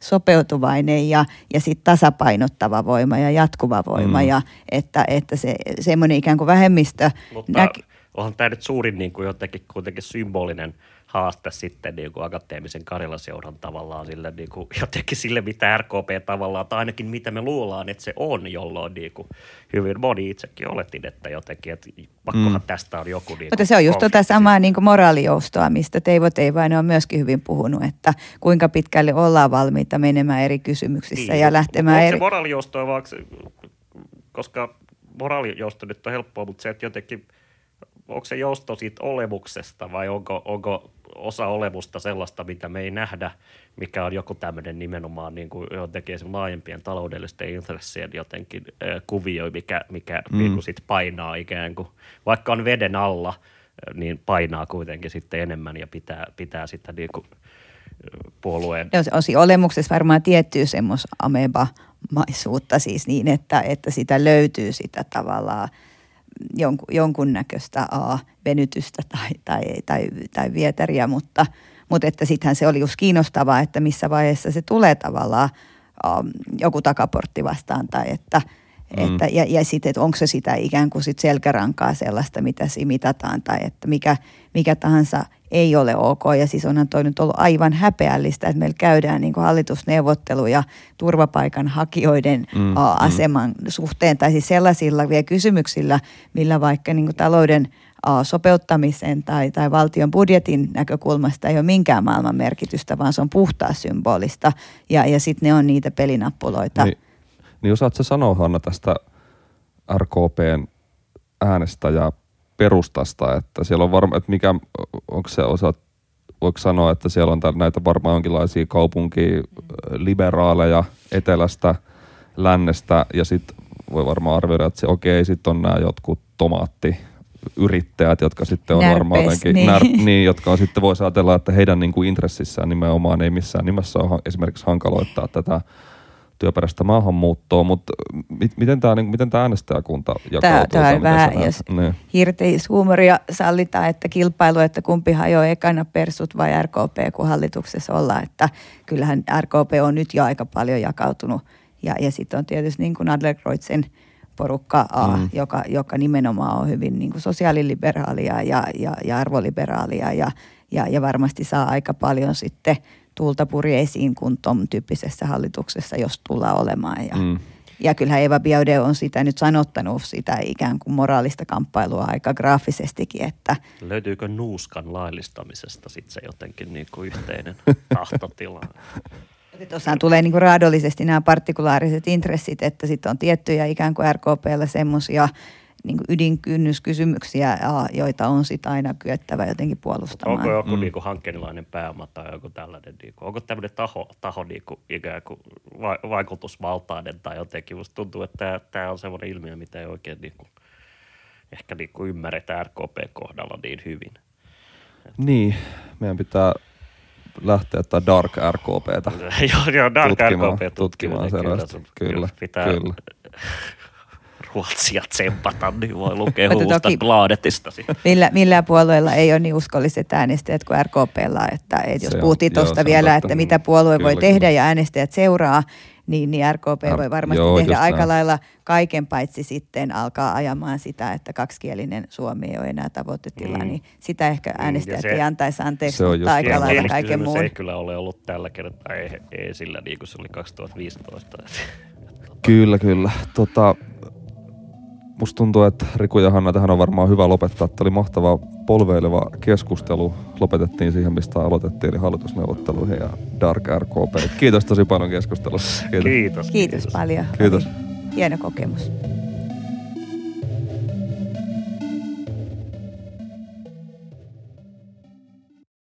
sopeutuvainen ja sitten tasapainottava voima ja jatkuva voima ja että se semmoinen ikään kuin vähemmistö. Mutta onhan tämä nyt suurin niin kuin jotenkin kuitenkin symbolinen haaste sitten niin kuin akateemisen Karjala-seuran tavallaan sille, niin kuin, jotenkin sille, mitä RKP tavallaan, tai ainakin mitä me luullaan, että se on, jolloin niin kuin, hyvin moni itsekin oletin, että jotenkin, että pakkohan tästä on joku. Niin mutta se on just samaa niin kuin moraalijoustoa, mistä Teivo Teivainen on myöskin hyvin puhunut, että kuinka pitkälle ollaan valmiita menemään eri kysymyksissä niin, ja lähtemään eri. Se moraalijoustoa, koska moraalijousto nyt on helppoa, mutta se, että jotenkin onko se jousto siitä olemuksesta vai onko osa olemusta sellaista, mitä me ei nähdä, mikä on joku tämmöinen nimenomaan niin kuin jotenkin laajempien taloudellisten intressien jotenkin kuvio, mikä niin kuin sit painaa ikään kuin, vaikka on veden alla, niin painaa kuitenkin sitten enemmän ja pitää sitä niin kuin puolueen. On siinä olemuksessa varmaan tiettyä semmoista ameba-maisuutta siis niin, että sitä löytyy sitä tavallaan jonkunnäköistä venytystä tai vietäriä, mutta että sittenhän se oli just kiinnostavaa, että missä vaiheessa se tulee tavallaan joku takaportti vastaan tai että ja sitten, että onko se sitä ikään kuin sit selkärankaa sellaista, mitä siinä mitataan tai että mikä tahansa ei ole ok. Ja siis onhan toi nyt ollut aivan häpeällistä, että meillä käydään niin kuin hallitusneuvotteluja turvapaikanhakijoiden aseman suhteen tai siis sellaisilla vielä kysymyksillä, millä vaikka niin kuin talouden sopeuttamisen tai valtion budjetin näkökulmasta ei ole minkään maailman merkitystä, vaan se on puhtaa symbolista ja sitten ne on niitä pelinappuloita. Niin osaatko sanoa, Hanna, tästä RKPn äänestäjäperustasta, että siellä on varmaan, että mikä, voiko sanoa, että siellä on näitä varmaan jonkinlaisia kaupunkiliberaaleja etelästä, lännestä ja sitten voi varmaan arvioida, että sitten on nämä jotkut tomaattiyrittäjät, jotka sitten on varmaan jotenkin, jotka on sitten voisi ajatella, että heidän niin kuin intressissään nimenomaan ei missään nimessä ole esimerkiksi hankaloittaa tätä työperäistä maahanmuuttoa, mutta miten tämä äänestäjäkunta jakautuu? Tämä on vähän, jos hirteishuumoria sallitaan, että kilpailu, että kumpi hajoaa ekana persut vai RKP, kun hallituksessa ollaan, että kyllähän RKP on nyt jo aika paljon jakautunut ja sitten on tietysti niin kuin Adlercreutzen porukka A, joka nimenomaan on hyvin niin kuin sosiaaliliberaalia ja arvoliberaalia ja varmasti saa aika paljon sitten tuulta purjeisiin kuin Tom-tyyppisessä hallituksessa, jos tullaan olemaan. Ja kyllähän Eva Biaudet on sitä nyt sanottanut, sitä ikään kuin moraalista kamppailua aika graafisestikin, että löytyykö nuuskan laillistamisesta sitten se jotenkin niin kuin yhteinen tahtotila? Tuossahan tulee niin kuin raadollisesti nämä partikulaariset intressit, että sitten on tiettyjä ikään kuin RKP:llä semmoisia niin kuin ydinkynnyskysymyksiä, joita on sitten aina kyettävä jotenkin puolustamaan. Onko joku niinku hankkeenilainen pääoma tai joku tällainen, niinku, onko tämmöinen taho niinku, ikään kuin vaikutusvaltainen tai jotenkin. Musta tuntuu, että tämä on semmoinen ilmiö, mitä ei oikein niinku, ehkä niinku ymmärretä RKP-kohdalla niin hyvin. Niin, meidän pitää lähteä tämä dark RKP:tä tutkimaan. Dark RKP tutkimaan, kyllä. Ruotsia tsempata, niin voi lukea huusta Bladetista. Millään puolueella ei ole niin uskolliset äänestäjät kuin RKP:llä, että jos puhuttiin tuosta vielä, että mitä puolue voi tehdä ja äänestäjät seuraa, niin RKP voi varmasti tehdä aika lailla kaiken, paitsi sitten alkaa ajamaan sitä, että kaksikielinen Suomi ei ole enää tavoitetila, niin sitä ehkä äänestäjät ei antaisi anteeksi, mutta aika lailla kaiken muun. Se ei kyllä ole ollut tällä kertaa, ei sillä niin kuin se oli 2015. Kyllä. Musta tuntuu, että Riku ja Hanna, tähän on varmaan hyvä lopettaa. Tämä oli mahtava polveileva keskustelu. Lopetettiin siihen, mistä aloitettiin, eli hallitusneuvotteluihin ja Dark RKP. Kiitos tosi paljon keskustelusta. Kiitos. Kiitos paljon. Kiitos. Hieno kokemus.